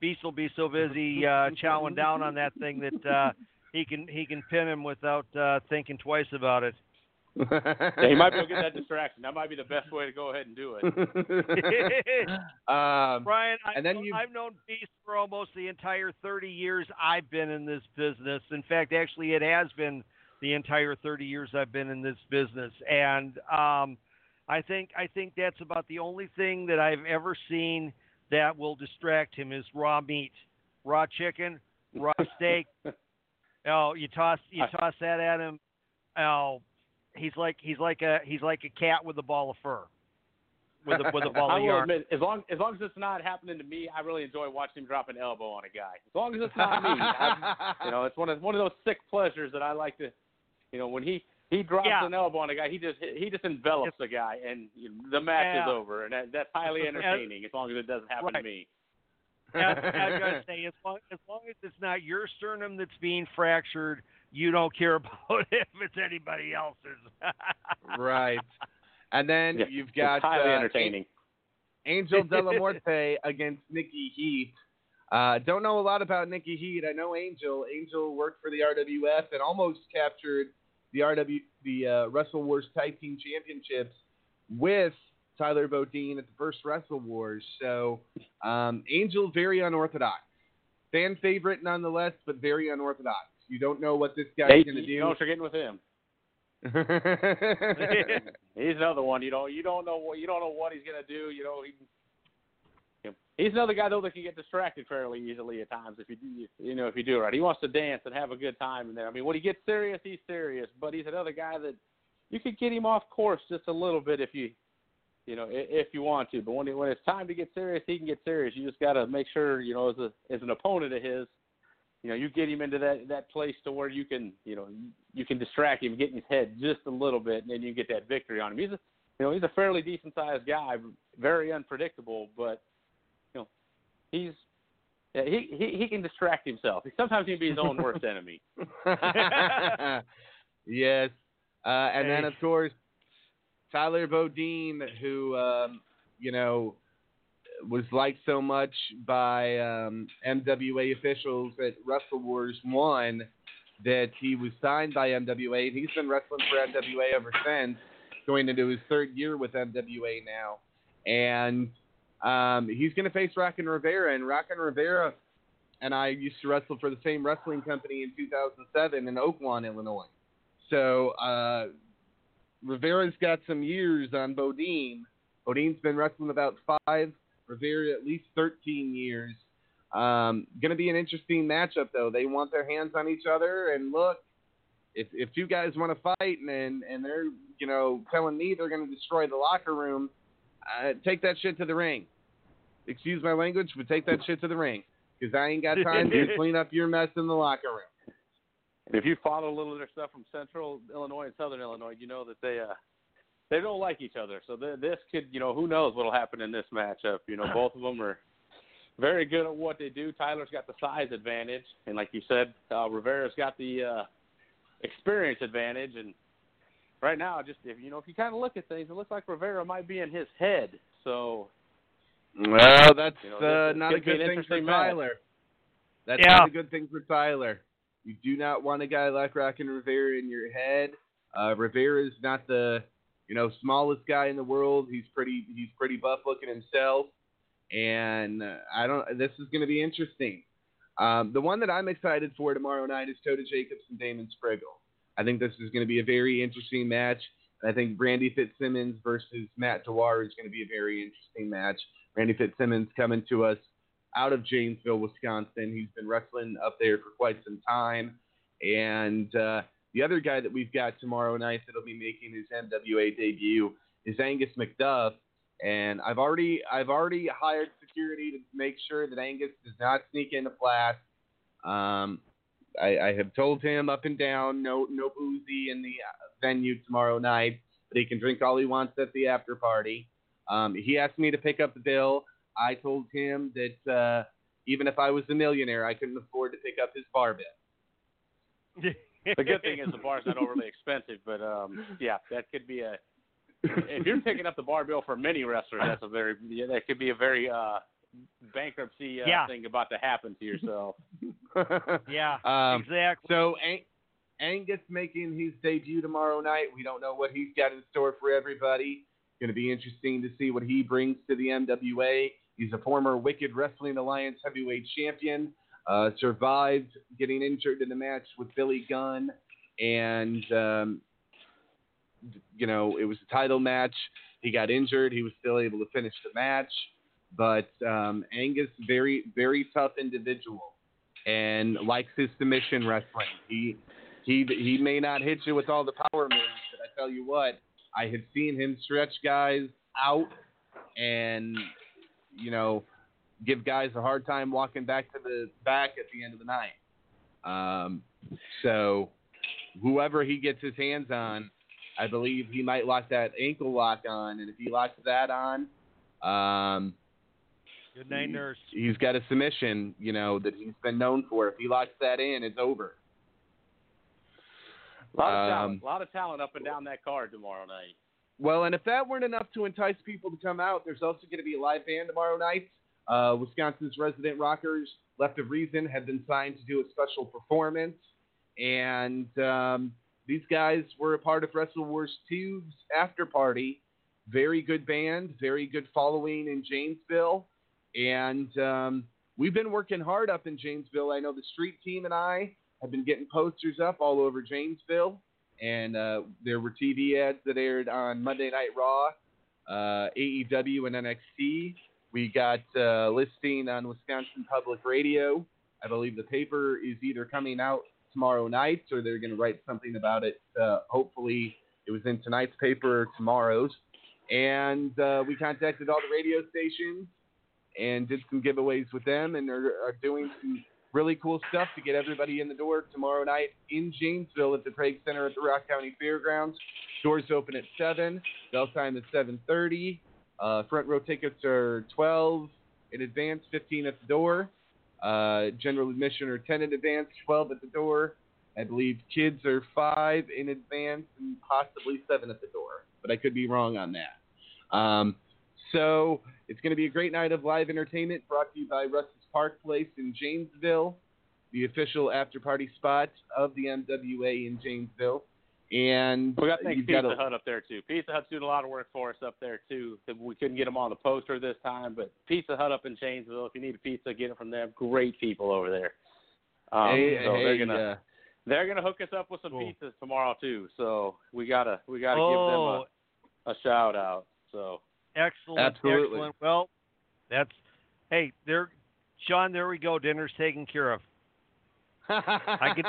Beast will be so busy uh, chowing down on that thing that uh, he can he can pin him without uh, thinking twice about it. yeah, he might be able to get that distraction. That might be the best way to go ahead and do it. um, Brian, I've, and then known, you... I've known Beast for almost the entire thirty years I've been in this business. In fact, actually, it has been the entire thirty years I've been in this business. And um, I think I think that's about the only thing that I've ever seen that will distract him is raw meat, raw chicken, raw steak. Oh, you toss you toss that at him. Oh. He's like he's like a he's like a cat with a ball of fur, with a with a ball of yarn. I will admit, as long as long as it's not happening to me, I really enjoy watching him drop an elbow on a guy. As long as it's not me, I'm, you know, it's one of one of those sick pleasures that I like to, you know, when he, he drops yeah. an elbow on a guy, he just he just envelops it's, a guy, and you know, the match yeah. is over, and that, that's highly entertaining as long as it doesn't happen right. to me. That's, I was gonna say, as long, as long as it's not your sternum that's being fractured. You don't care about it if it's anybody else's. right. And then yeah, you've got it's highly uh, entertaining. Angel De La Muerte against Nikki Heat. Uh, don't know a lot about Nikki Heat. I know Angel. Angel worked for the R W F and almost captured the R W the uh, Wrestle Wars Tag Team Championships with Tyler Bodine at the first Wrestle Wars. So um, Angel, very unorthodox. Fan favorite nonetheless, but very unorthodox. You don't know what this guy's going to do. You know what you're getting with him. He's another one. You know, you don't know what you don't know what he's going to do. You know, he, he's another guy though that can get distracted fairly easily at times if you do, you know if you do it right. He wants to dance and have a good time in there. I mean, when he gets serious, he's serious. But he's another guy that you could get him off course just a little bit if you you know if you want to. But when when it's time to get serious, he can get serious. You just got to make sure you know as a as an opponent of his. You know, you get him into that, that place to where you can, you know, you can distract him, get in his head just a little bit, and then you get that victory on him. He's a, you know, he's a fairly decent-sized guy, very unpredictable, but, you know, he's yeah, he, he he can distract himself. Sometimes he can be his own worst enemy. yes. Uh, and hey. then, of course, Tyler Bodine, who, um, you know, was liked so much by um, M W A officials at Wrestle Wars one that he was signed by M W A. He's been wrestling for M W A ever since, going into his third year with M W A now. And um, he's going to face Rockin' Rivera. And Rockin' Rivera and I used to wrestle for the same wrestling company in two thousand seven in Oaklawn, Illinois. So uh, Rivera's got some years on Bodine. Bodine's been wrestling about five Rivera at least thirteen years. Um, going to be an interesting matchup, though. They want their hands on each other. And look, if if two guys want to fight and, and and they're, you know, telling me they're going to destroy the locker room, uh, take that shit to the ring. Excuse my language, but take that shit to the ring, because I ain't got time to clean up your mess in the locker room. And if you follow a little of their stuff from Central Illinois and Southern Illinois, you know that they uh, they don't like each other. So the, this could, you know, who knows what'll happen in this matchup. You know, both of them are very good at what they do. Tyler's got the size advantage, and like you said, uh, Rivera's got the uh, experience advantage. And right now, just if you know, if you kind of look at things, it looks like Rivera might be in his head. So, well, that's you know, uh, not a good thing for Tyler. That's yeah. not a good thing for Tyler. You do not want a guy like Rockin' Rivera in your head. Uh, Rivera's not the you know smallest guy in the world. He's pretty. He's pretty buff looking himself. And uh, I don't. This is going to be interesting. Um, the one that I'm excited for tomorrow night is Koda Jacobs and Damon Spriggle. I think this is going to be a very interesting match. And I think Randy Fitzsimmonz versus Matt Dewar is going to be a very interesting match. Randy Fitzsimmonz coming to us out of Janesville, Wisconsin. He's been wrestling up there for quite some time. And uh, the other guy that we've got tomorrow night that'll be making his M W A debut is Angus McDuff. And I've already I've already hired security to make sure that Angus does not sneak into Flask. Um, I, I have told him up and down, no no boozy in the venue tomorrow night, but he can drink all he wants at the after party. Um, he asked me to pick up the bill. I told him that uh, even if I was a millionaire, I couldn't afford to pick up his bar bill. The good thing is the bar's not overly expensive, but um, yeah, that could be a. If you're picking up the bar bill for many wrestlers, that's a very yeah, that could be a very uh, bankruptcy uh, yeah. thing about to happen to yourself. yeah, um, exactly. So Ang- Angus making his debut tomorrow night. We don't know what he's got in store for everybody. Going to be interesting to see what he brings to the M W A. He's a former Wicked Wrestling Alliance heavyweight champion. Uh, survived getting injured in the match with Billy Gunn, and. Um, You know, it was a title match. He got injured. He was still able to finish the match. But um, Angus, very, very tough individual, and likes his submission wrestling. He, he, he may not hit you with all the power moves, but I tell you what, I have seen him stretch guys out, and you know, give guys a hard time walking back to the back at the end of the night. Um, so, whoever he gets his hands on. I believe he might lock that ankle lock on, and if he locks that on, um, good night, nurse. He's got a submission, you know, that he's been known for. If he locks that in, it's over. A lot of, um, talent. A lot of talent up and down that card tomorrow night. Well, and if that weren't enough to entice people to come out, there's also going to be a live band tomorrow night. Uh, Wisconsin's resident rockers, Left of Reason, have been signed to do a special performance, and um, these guys were a part of Wrestle Wars two's after party. Very good band, very good following in Janesville. And um, we've been working hard up in Janesville. I know the street team and I have been getting posters up all over Janesville. And uh, there were T V ads that aired on Monday Night Raw, uh, A E W and N X T. We got uh, listing on Wisconsin Public Radio. I believe the paper is either coming out tomorrow night, or they're going to write something about it. Uh, hopefully it was in tonight's paper or tomorrow's. And uh, we contacted all the radio stations and did some giveaways with them, and are, are doing some really cool stuff to get everybody in the door tomorrow night in Janesville at the Craig Center at the Rock County Fairgrounds. Doors open at seven. Bell time is seven thirty. Uh, front row tickets are twelve in advance, fifteen at the door. Uh, general admission or ten in advance, twelve at the door. I believe kids are five in advance and possibly seven at the door, but I could be wrong on that. Um, so it's going to be a great night of live entertainment brought to you by Russell's Park Place in Janesville, the official after-party spot of the M W A in Janesville. And we got to thank Pizza Hut up there too. Pizza Hut's doing a lot of work for us up there too. We couldn't get them on the poster this time, but Pizza Hut up in Janesville. If you need a pizza, get it from them. Great people over there. Um, hey, so hey, they're gonna uh, they're gonna hook us up with some cool pizzas tomorrow too. So we gotta we gotta oh, give them a, a shout out. So excellent, absolutely. Excellent. Well, that's hey, they're Sean, there we go. Dinner's taken care of. I can,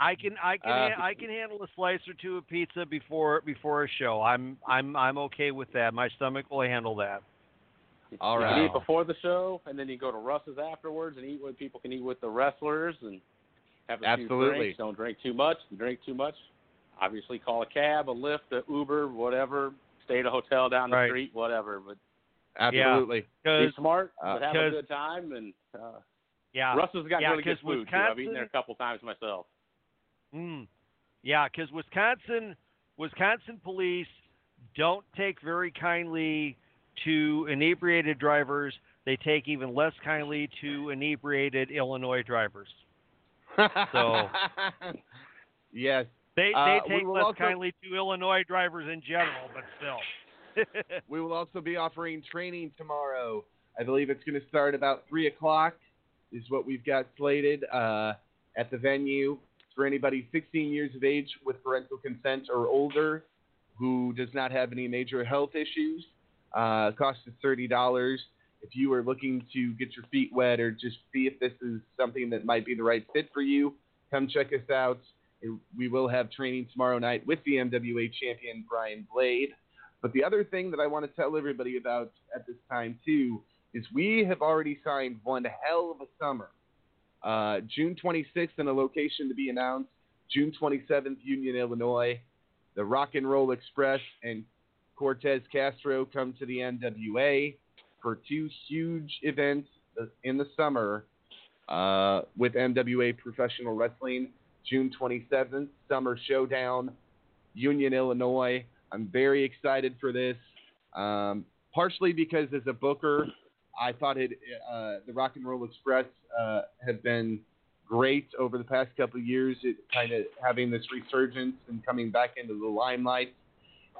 I can, I can, uh, I can handle a slice or two of pizza before before a show. I'm, I'm, I'm okay with that. My stomach will handle that. All right. You can eat before the show, and then you go to Russ's afterwards and eat what people can eat with the wrestlers and have a Absolutely. few drinks. Don't drink too much. Drink too much. Obviously, call a cab, a Lyft, a Uber, whatever. Stay at a hotel down the right. street, whatever. But absolutely, yeah, be smart, uh, but have a good time. And uh, yeah, Russell's got yeah, really good food. Too. I've eaten there a couple times myself. Mm, yeah, because Wisconsin, Wisconsin police don't take very kindly to inebriated drivers. They take even less kindly to inebriated Illinois drivers. So yes. They, they uh, take less also, kindly to Illinois drivers in general, but still. We will also be offering training tomorrow. I believe it's going to start about three o'clock is what we've got slated uh, at the venue. For anybody sixteen years of age with parental consent or older who does not have any major health issues, uh, cost is thirty dollars. If you are looking to get your feet wet or just see if this is something that might be the right fit for you, come check us out. We will have training tomorrow night with the M W A champion, Brian Blade. But the other thing that I want to tell everybody about at this time, too, is we have already signed one hell of a summer. Uh, June twenty-sixth in a location to be announced. June twenty-seventh, Union, Illinois. The Rock and Roll Express and Cortez Castro come to the N W A for two huge events in the summer uh, with M W A Professional Wrestling. June twenty-seventh, Summer Showdown, Union, Illinois. I'm very excited for this, um, partially because as a booker, I thought it, uh, the Rock and Roll Express uh, have been great over the past couple of years, it, kind of having this resurgence and coming back into the limelight.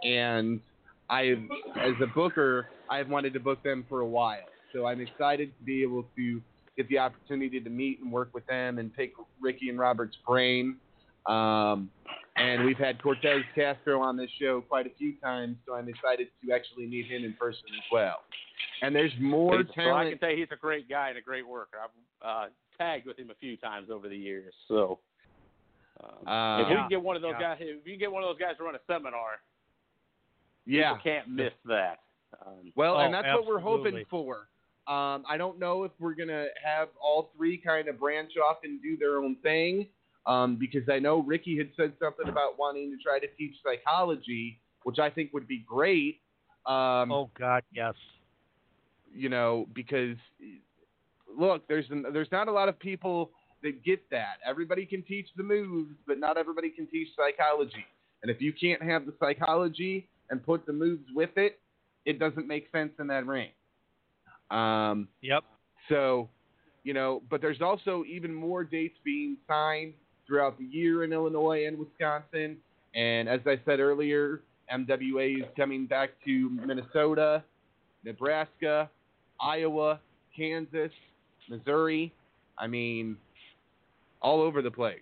And I, as a booker, I've wanted to book them for a while. So I'm excited to be able to get the opportunity to meet and work with them and pick Ricky and Robert's brain. Um, and we've had Cortez Castro on this show quite a few times, so I'm excited to actually meet him in person as well. And there's more he's, talent. I can tell you he's a great guy and a great worker. I've uh, tagged with him a few times over the years. So um, uh, if we can get one of those yeah. guys, if you can get one of those guys to run a seminar, yeah, people can't miss that. Um, well, oh, and that's absolutely. what we're hoping for. Um, I don't know if we're going to have all three kind of branch off and do their own thing um, because I know Ricky had said something about wanting to try to teach psychology, which I think would be great. Um, oh, God, yes. You know, because, look, there's there's not a lot of people that get that. Everybody can teach the moves, but not everybody can teach psychology. And if you can't have the psychology and put the moves with it, it doesn't make sense in that ring. Um, yep. So, you know, but there's also even more dates being signed throughout the year in Illinois and Wisconsin. And as I said earlier, M W A is coming back to Minnesota, Nebraska, Iowa, Kansas, Missouri. I mean, all over the place.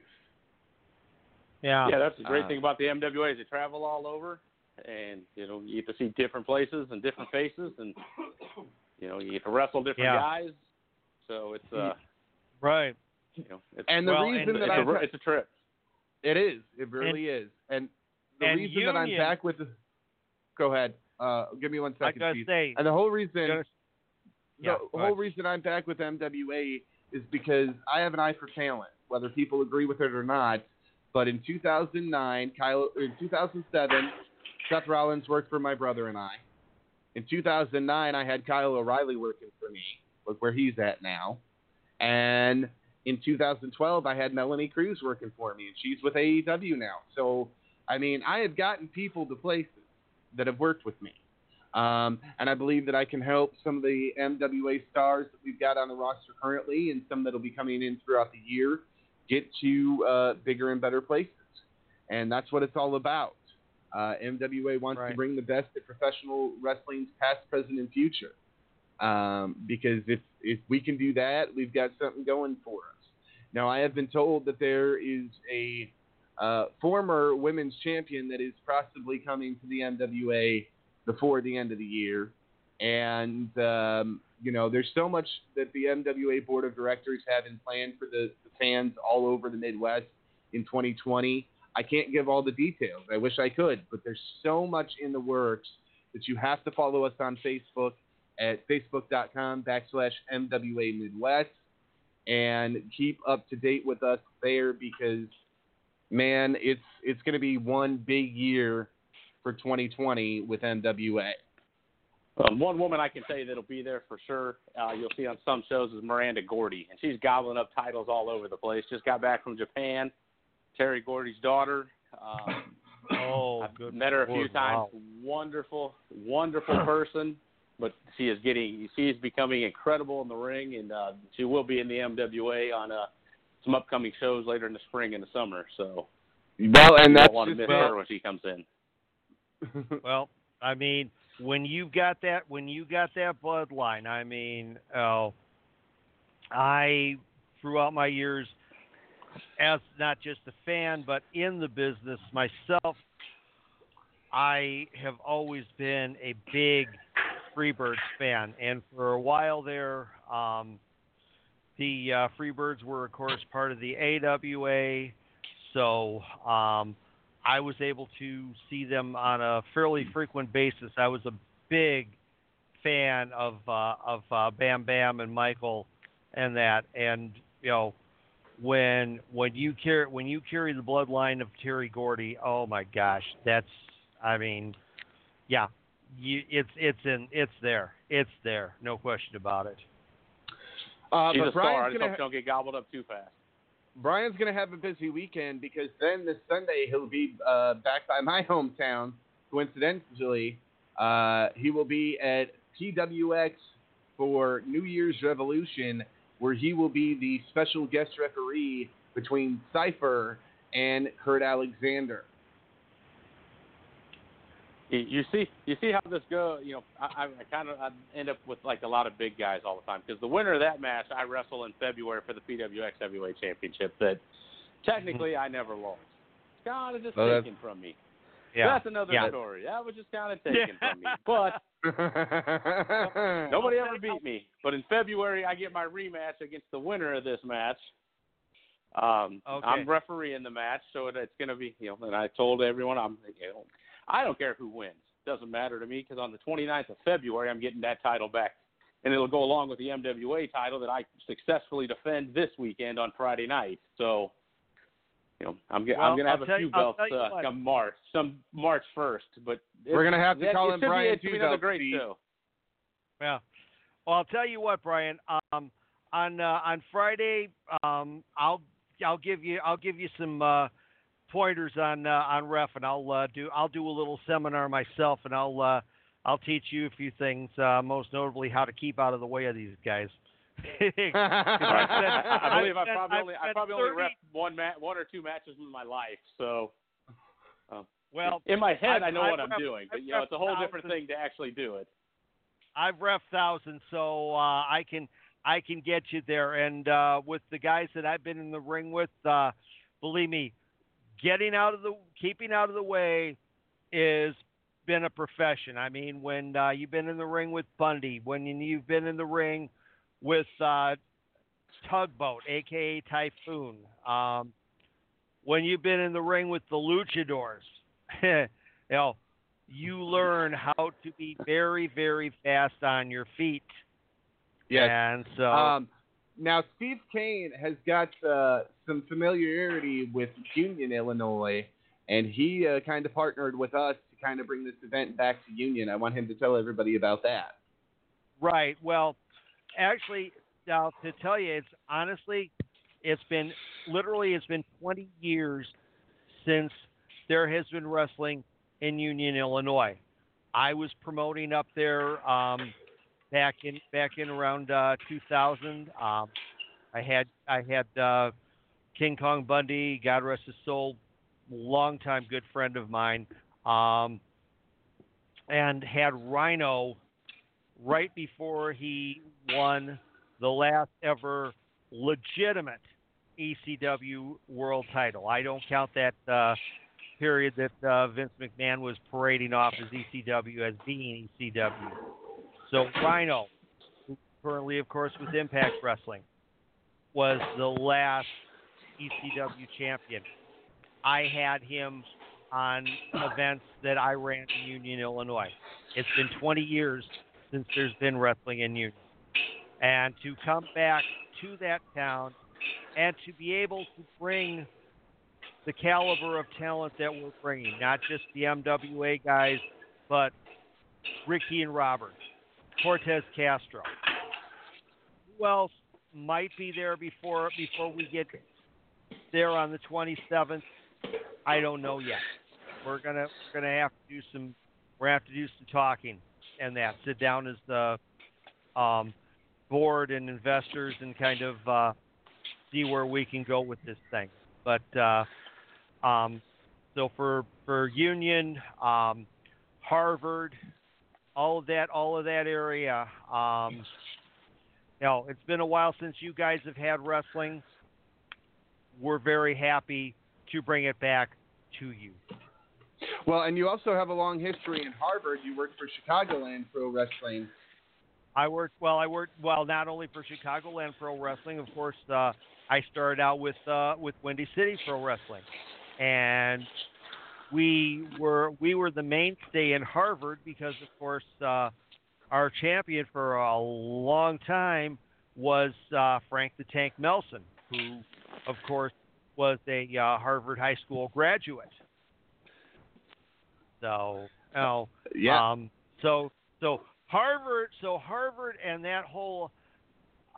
Yeah. Yeah, that's the great uh, thing about the M W A is they travel all over and, you know, you get to see different places and different faces and you know, you get to wrestle different yeah. guys, so it's uh, right. You know, it's, and the well, reason and that it's, I, a, it's a trip. It is. It really and, is. And the and reason Union, that I'm back with, the, go ahead. Uh, give me one second, I please. Say, and the whole reason, gotta, yeah, the whole ahead. reason I'm back with M W A is because I have an eye for talent, whether people agree with it or not. But in two thousand nine, Kyle, in two thousand seven, Seth Rollins worked for my brother and I. In two thousand nine, I had Kyle O'Reilly working for me. Look where he's at now. And in two thousand twelve, I had Melanie Cruz working for me, and she's with A E W now. So, I mean, I have gotten people to places that have worked with me. Um, and I believe that I can help some of the M W A stars that we've got on the roster currently and some that will be coming in throughout the year get to uh, bigger and better places. And that's what it's all about. Uh, M W A wants right. to bring the best to professional wrestling's past, present, and future. Um, because if, if we can do that, we've got something going for us. Now, I have been told that there is a uh, former women's champion that is possibly coming to the M W A before the end of the year. And, um, you know, there's so much that the M W A Board of Directors have in plan for the, the fans all over the Midwest in twenty twenty. I can't give all the details. I wish I could, but there's so much in the works that you have to follow us on Facebook at facebook.com backslash MWA Midwest and keep up to date with us there because, man, it's it's going to be one big year for twenty twenty with M W A. Um, one woman I can tell you that'll be there for sure, uh, you'll see on some shows, is Miranda Gordy, and she's gobbling up titles all over the place. Just got back from Japan, Terry Gordy's daughter. Um, oh, I've good met her a Lord, few times. Wow. Wonderful, wonderful person, but she is getting, she is becoming incredible in the ring, and uh, she will be in the M W A on uh, some upcoming shows later in the spring and the summer. So, well, and that's want to miss well, her when she comes in. Well, I mean. When you got that, when you got that bloodline, I mean, uh, I throughout my years, as not just a fan but in the business myself, I have always been a big Freebirds fan, and for a while there, um, the uh, Freebirds were, of course, part of the A W A, so. Um, I was able to see them on a fairly frequent basis. I was a big fan of uh, of uh, Bam Bam and Michael and that. And you know, when when you carry when you carry the bloodline of Terry Gordy, oh my gosh, that's I mean, yeah, you, it's it's in it's there, it's there, no question about it. Uh, She's but a star. I just hope ha- don't get gobbled up too fast. Brian's going to have a busy weekend because then this Sunday he'll be uh, back by my hometown. Coincidentally, uh, he will be at P W X for New Year's Revolution, where he will be the special guest referee between Cypher and Kurt Alexander. You see, you see how this goes. You know, I, I kind of I end up with like a lot of big guys all the time because the winner of that match I wrestle in February for the P W X Heavyweight Championship that technically I never lost. It's kind of just well, taken from me. Yeah, that's another yeah. story. That was just kind of taken yeah. from me. But nobody ever beat me. But in February I get my rematch against the winner of this match. Um, okay. I'm refereeing the match, so it, it's going to be you know. And I told everyone I'm. You know, I don't care who wins. It doesn't matter to me because on the twenty-ninth of February, I'm getting that title back. And it'll go along with the M W A title that I successfully defend this weekend on Friday night. So, you know, I'm, well, I'm going to have a few you, belts uh, come March, some March first. But we're going to have to that, call in Brian be, to another great show. Yeah. Well, I'll tell you what, Brian. Um, on uh, on Friday, um, I'll I'll give you I'll give you some. Uh, pointers on uh, on ref, and I'll uh, do I'll do a little seminar myself, and I'll uh, I'll teach you a few things, uh, most notably how to keep out of the way of these guys. I, said, I believe I probably only, I probably only ref one ma- one or two matches in my life, so uh, well in my head I've, I know I've what ref, I'm doing, but you know it's a whole different thing to actually do it. I've ref thousands, so uh, I can I can get you there, and uh, with the guys that I've been in the ring with, uh, believe me. Getting out of the, keeping out of the way is been a profession. I mean, when uh, you've been in the ring with Bundy, when you've been in the ring with uh, Tugboat, a k a. Typhoon, um, when you've been in the ring with the Luchadors, you know, you learn how to be very, very fast on your feet. Yes. And so... Um- Now, Steve Cain has got uh, some familiarity with Union, Illinois, and he uh, kind of partnered with us to kind of bring this event back to Union. I want him to tell everybody about that. Right. Well, actually, now to tell you, it's honestly, it's been literally it's been twenty years since there has been wrestling in Union, Illinois. I was promoting up there. Um, Back in back in around uh, two thousand, um, I had I had uh, King Kong Bundy, God rest his soul, longtime good friend of mine, um, and had Rhino right before he won the last ever legitimate E C W World Title. I don't count that uh, period that uh, Vince McMahon was parading off as E C W as being E C W. So Rhino, who currently, of course, with Impact Wrestling, was the last E C W champion. I had him on events that I ran in Union, Illinois. It's been twenty years since there's been wrestling in Union. And to come back to that town and to be able to bring the caliber of talent that we're bringing, not just the M W A guys, but Ricky and Robert, Cortez Castro. Who else might be there before before we get there on the twenty-seventh? I don't know yet. We're gonna we're gonna have to do some we're gonna have to do some talking and that. Sit down as the um, board and investors and kind of uh, see where we can go with this thing. But uh, um, so for for Union, um, Harvard, all of that, all of that area. Um, now it's been a while since you guys have had wrestling. We're very happy to bring it back to you. Well, and you also have a long history in Harvard. You worked for Chicagoland Pro Wrestling. I worked, well, I worked, well, not only for Chicagoland Pro Wrestling, of course, uh, I started out with, uh, with Windy City Pro Wrestling. And we were, we were the mainstay in Harvard because, of course, uh, our champion for a long time was uh, Frank the Tank Nelson, who, of course, was a uh, Harvard High School graduate. So, you know, yeah. Um, so, so Harvard, so Harvard and that whole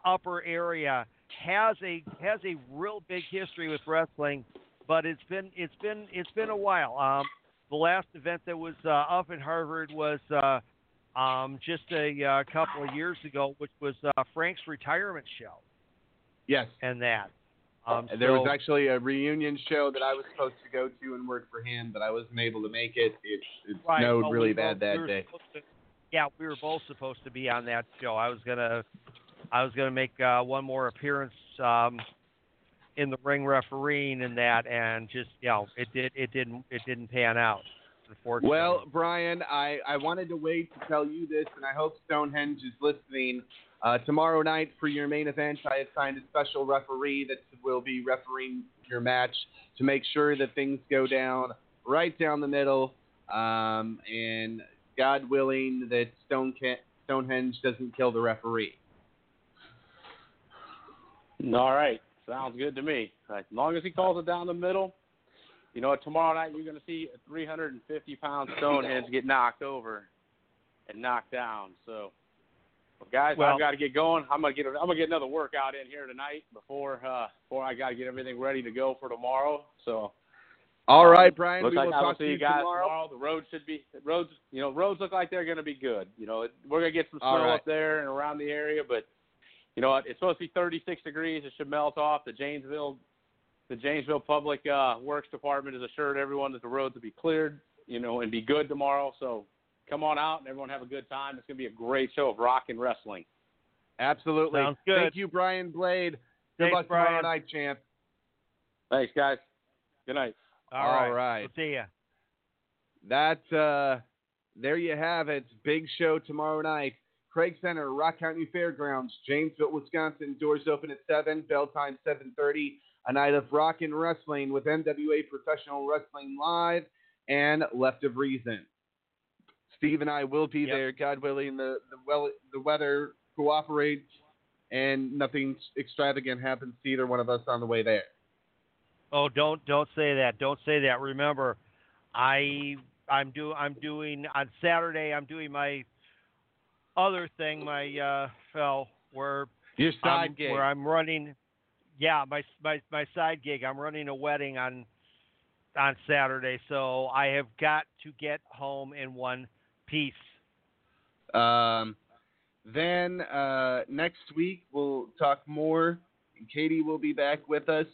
upper area has a has a real big history with wrestling, but it's been it's been it's been a while. Um, the last event that was uh, up in Harvard was uh, um, just a uh, couple of years ago, which was uh, Frank's retirement show. Yes, and that. Um, there so, was actually a reunion show that I was supposed to go to and work for him, but I wasn't able to make it. It, it right, snowed well, really we both, bad that we day. To, yeah, we were both supposed to be on that show. I was gonna, I was gonna make uh, one more appearance um, in the ring refereeing and that, and just you know, it did, it didn't, it didn't pan out. Unfortunately. Well, Brian, I, I wanted to wait to tell you this, and I hope Stonehenge is listening. Uh, tomorrow night for your main event, I assigned a special referee that will be refereeing your match to make sure that things go down right down the middle. Um, and God willing that Stone can- Stonehenge doesn't kill the referee. All right. Sounds good to me. As long as he calls it down the middle, you know, tomorrow night you're going to see a three hundred fifty pound Stonehenge get knocked over and knocked down. So. Guys, well, I've got to get going. I'm gonna get. I'm gonna get another workout in here tonight before uh, before I got to get everything ready to go for tomorrow. So, all right, Brian. Looks we like will I talk will see you guys tomorrow. tomorrow. The roads should be roads. You know, roads look like they're gonna be good. You know, it, we're gonna get some snow right up there and around the area, but you know, it's supposed to be thirty-six degrees. It should melt off. The Janesville, the Janesville Public uh, Works Department has assured everyone that the roads will be cleared. You know, and be good tomorrow. So. Come on out and everyone have a good time. It's going to be a great show of rock and wrestling. Absolutely. Sounds good. Thank you, Brian Blade. Good Thanks, luck Brian. Tomorrow night, champ. Thanks, guys. Good night. All, All right. right. We'll see ya. That, uh, there you have it. Big show tomorrow night. Craig Center, Rock County Fairgrounds, Janesville, Wisconsin. Doors open at seven. Bell time seven thirty. A night of rock and wrestling with M W A Professional Wrestling Live and Left of Reason. Steve and I will be yep. there, God willing. The the, well, the weather cooperates, and nothing extravagant happens to either one of us on the way there. Oh, don't don't say that. Don't say that. Remember, I I'm do I'm doing on Saturday. I'm doing my other thing. My uh, well, where your side I'm, gig where I'm running. Yeah, my my my side gig. I'm running a wedding on on Saturday, so I have got to get home in one. Peace. Um, then uh, next week we'll talk more. Katie will be back with us.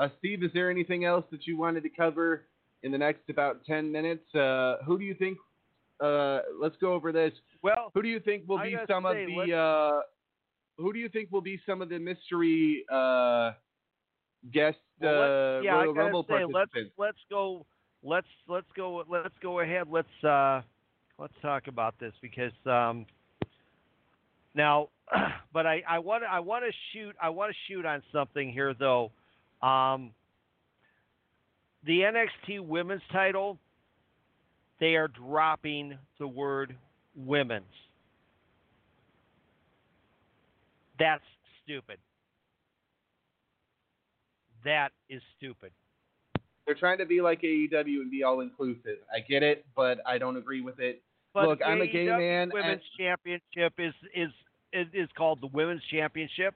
Uh, Steve, is there anything else that you wanted to cover in the next about ten minutes? Uh, who do you think? Uh, let's go over this. Well, who do you think will be some say, of the? Uh, who do you think will be some of the mystery uh, guest well, uh, yeah, Royal Rumble say, participants? Let's, let's go. Let's let's go. Let's go ahead. Let's. Uh, Let's talk about this because um, Now, but I, I want I want to shoot I want to shoot on something here though. Um, the N X T Women's Title, they are dropping the word women's. That's stupid. That is stupid. They're trying to be like A E W and be all inclusive. I get it, but I don't agree with it. But look, I'm a gay man. The Women's Championship is is is called the Women's Championship.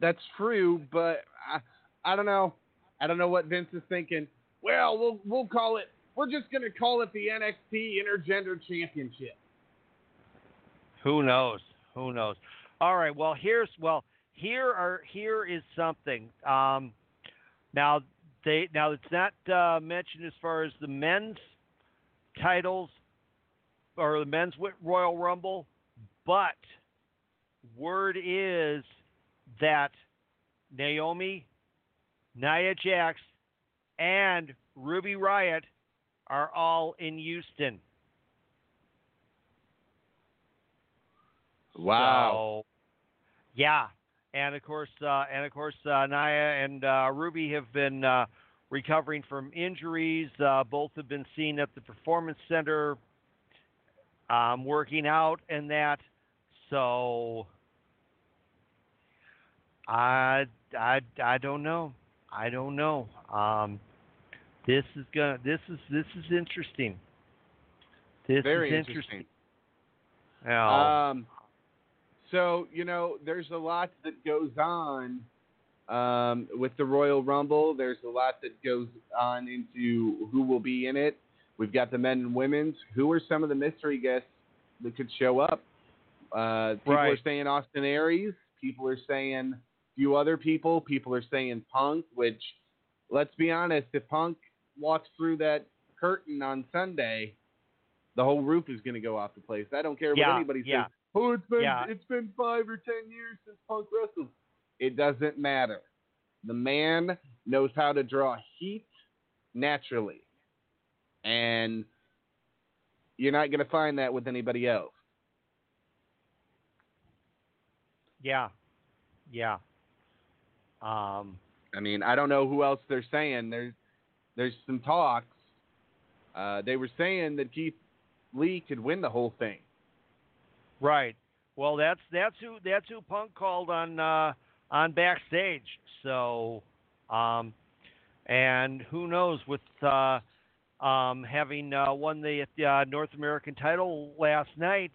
That's true, but I, I don't know. I don't know what Vince is thinking. Well, we'll we'll call it. We're just going to call it the N X T Intergender Championship. Who knows? Who knows? All right. Well, here's well here are here is something. Um, now they now it's not uh, mentioned as far as the men's titles or the men's Royal Rumble, but word is that Naomi, Nia Jax, and Ruby Riott are all in Houston. Wow. So, yeah, and of course, uh, and of course, uh, Nia and uh, Ruby have been uh, recovering from injuries. Uh, both have been seen at the Performance Center, um, working out and that. So, I, I, I don't know. I don't know. Um, this is gonna. This is this is interesting. This Very is interesting. interesting. Um. So, you know, there's a lot that goes on um, with the Royal Rumble. There's a lot that goes on into who will be in it. We've got the men and women's. Who are some of the mystery guests that could show up? Uh, people right. are saying Austin Aries. People are saying a few other people. People are saying Punk, which, let's be honest, if Punk walks through that curtain on Sunday, the whole roof is going to go off the place. I don't care yeah, what anybody yeah. says. Oh, it's been yeah. it's been five or ten years since Punk wrestled. It doesn't matter. The man knows how to draw heat naturally, and you're not going to find that with anybody else. Yeah, yeah. Um, I mean, I don't know who else they're saying. There's there's some talks. Uh, they were saying that Keith Lee could win the whole thing. Right. Well, that's that's who that's who Punk called on uh, on backstage. So, um, and who knows with uh, um, having uh, won the uh, North American title last night,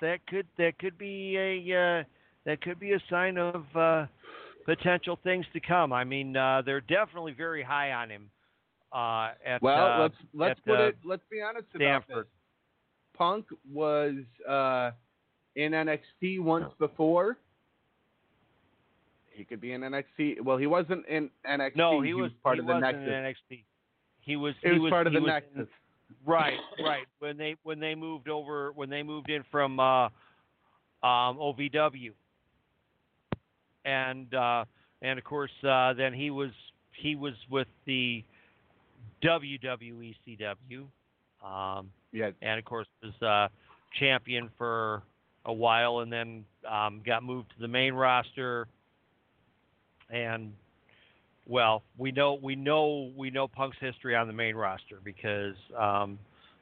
that could that could be a uh, that could be a sign of uh, potential things to come. I mean, uh, they're definitely very high on him. Uh, at, well, let's uh, let's at, put uh, it. Let's be honest Stanford. about this. Punk was uh, in N X T once before. He could be in N X T. Well, he wasn't in N X T. No, he, he was, was part he of the Nexus. In N X T. He was. He was, was part of the was, Nexus. Right, right. When they when they moved over, when they moved in from uh, um, O V W, and uh, and of course uh, then he was he was with the W W E C W. Um, yeah. And of course was uh, champion for a while, and then um, got moved to the main roster. And well, we know we know we know Punk's history on the main roster because um,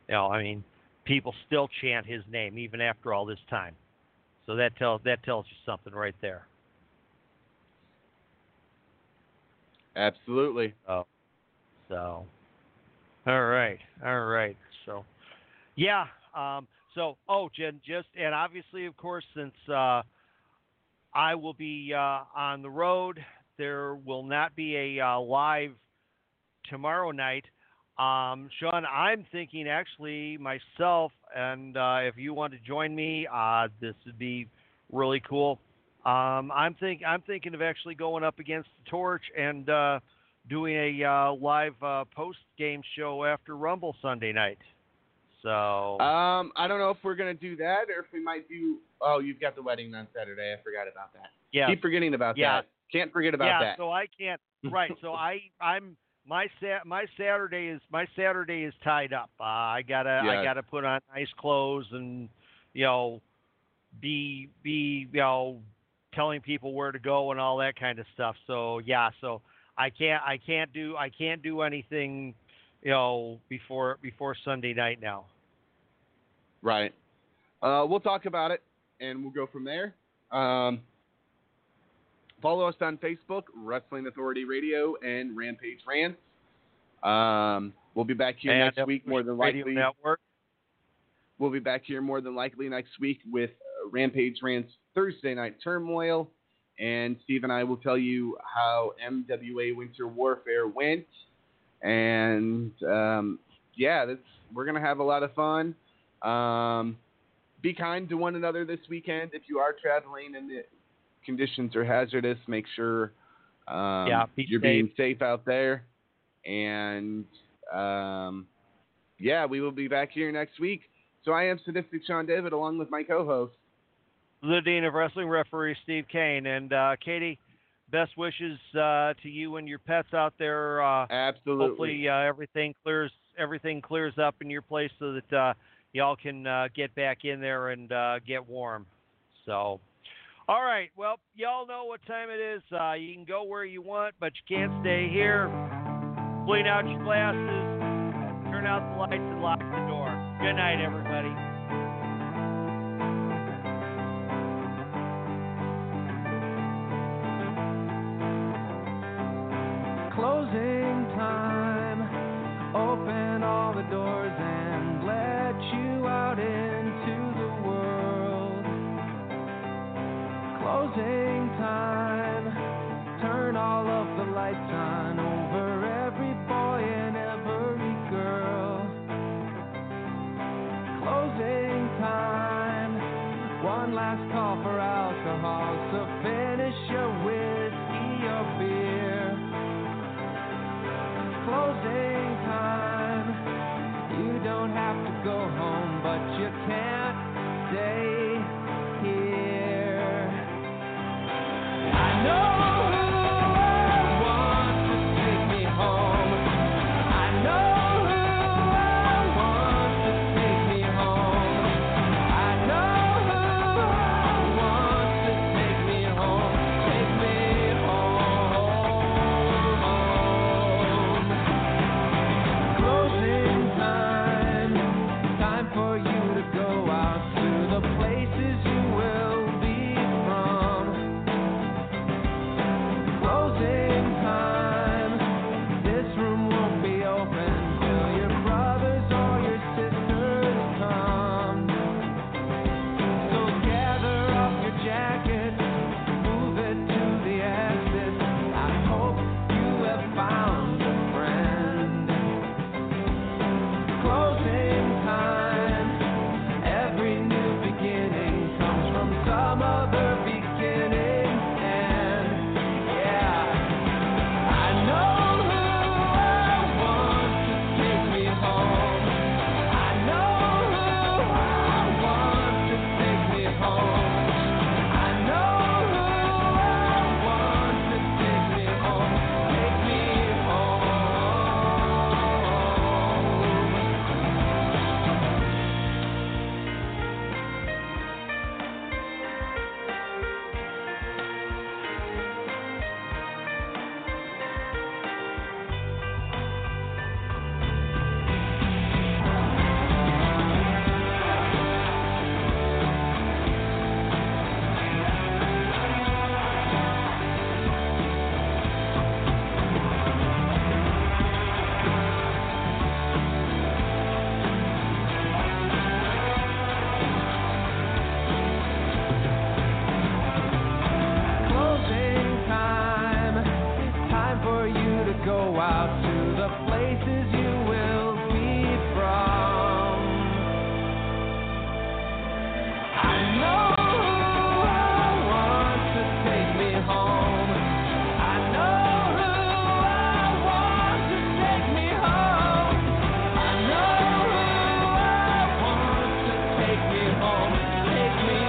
you know I mean people still chant his name even after all this time. So that tells that tells you something right there. Absolutely. Oh, so. All right, all right. So, yeah. Um, so, oh, Jen, just and obviously, of course, since uh, I will be uh, on the road, there will not be a uh, live tomorrow night. Um, Sean, I'm thinking actually myself, and uh, if you want to join me, uh, this would be really cool. Um, I'm think I'm thinking of actually going up against the torch and. Uh, Doing a uh, live uh, post-game show after Rumble Sunday night. So um, I don't know if we're going to do that or if we might do – oh, you've got the wedding on Saturday. I forgot about that. Yeah. Keep forgetting about yeah. that. Can't forget about yeah, that. Yeah, so I can't – right. So I, I'm – my sa- my Saturday is my Saturday is tied up. Uh, I got to yeah. I gotta put on nice clothes and you know, be be you know, telling people where to go and all that kind of stuff. So yeah, so I can't I can't do I can't do anything, you know, before before Sunday night now. Right. Uh, we'll talk about it and we'll go from there. Um, follow us on Facebook, Wrestling Authority Radio and Rampage Rants. Um, we'll be back here and next week more than likely. Radio Network. We'll be back here more than likely next week with uh, Rampage Rants Thursday Night Turmoil. And Steve and I will tell you how M W A Winter Warfare went. And, um, yeah, that's, we're going to have a lot of fun. Um, be kind to one another this weekend. If you are traveling and the conditions are hazardous, make sure um, yeah, be you're safe. being safe out there. And, um, yeah, we will be back here next week. So I am Sadistic Sean David along with my co-host, the Dean of Wrestling Referee, Steve Cain. And, uh, Katie, best wishes uh, to you and your pets out there. Uh, Absolutely. Hopefully uh, everything clears everything clears up in your place so that uh, y'all can uh, get back in there and uh, get warm. So, all right. Well, y'all know what time it is. Uh, you can go where you want, but you can't stay here. Clean out your glasses, turn out the lights, and lock the door. Good night, everybody. Closing time, open all the doors and let you out into the world. Closing time, turn all of the lights on over every boy and every girl. Closing time, one last call for alcohol, so finish your whiskey or beer. Closing time, you don't have to go home, but you can't stay here. I know who wants to take me home. I know who wants to take me home. I know who wants to take me home. Take me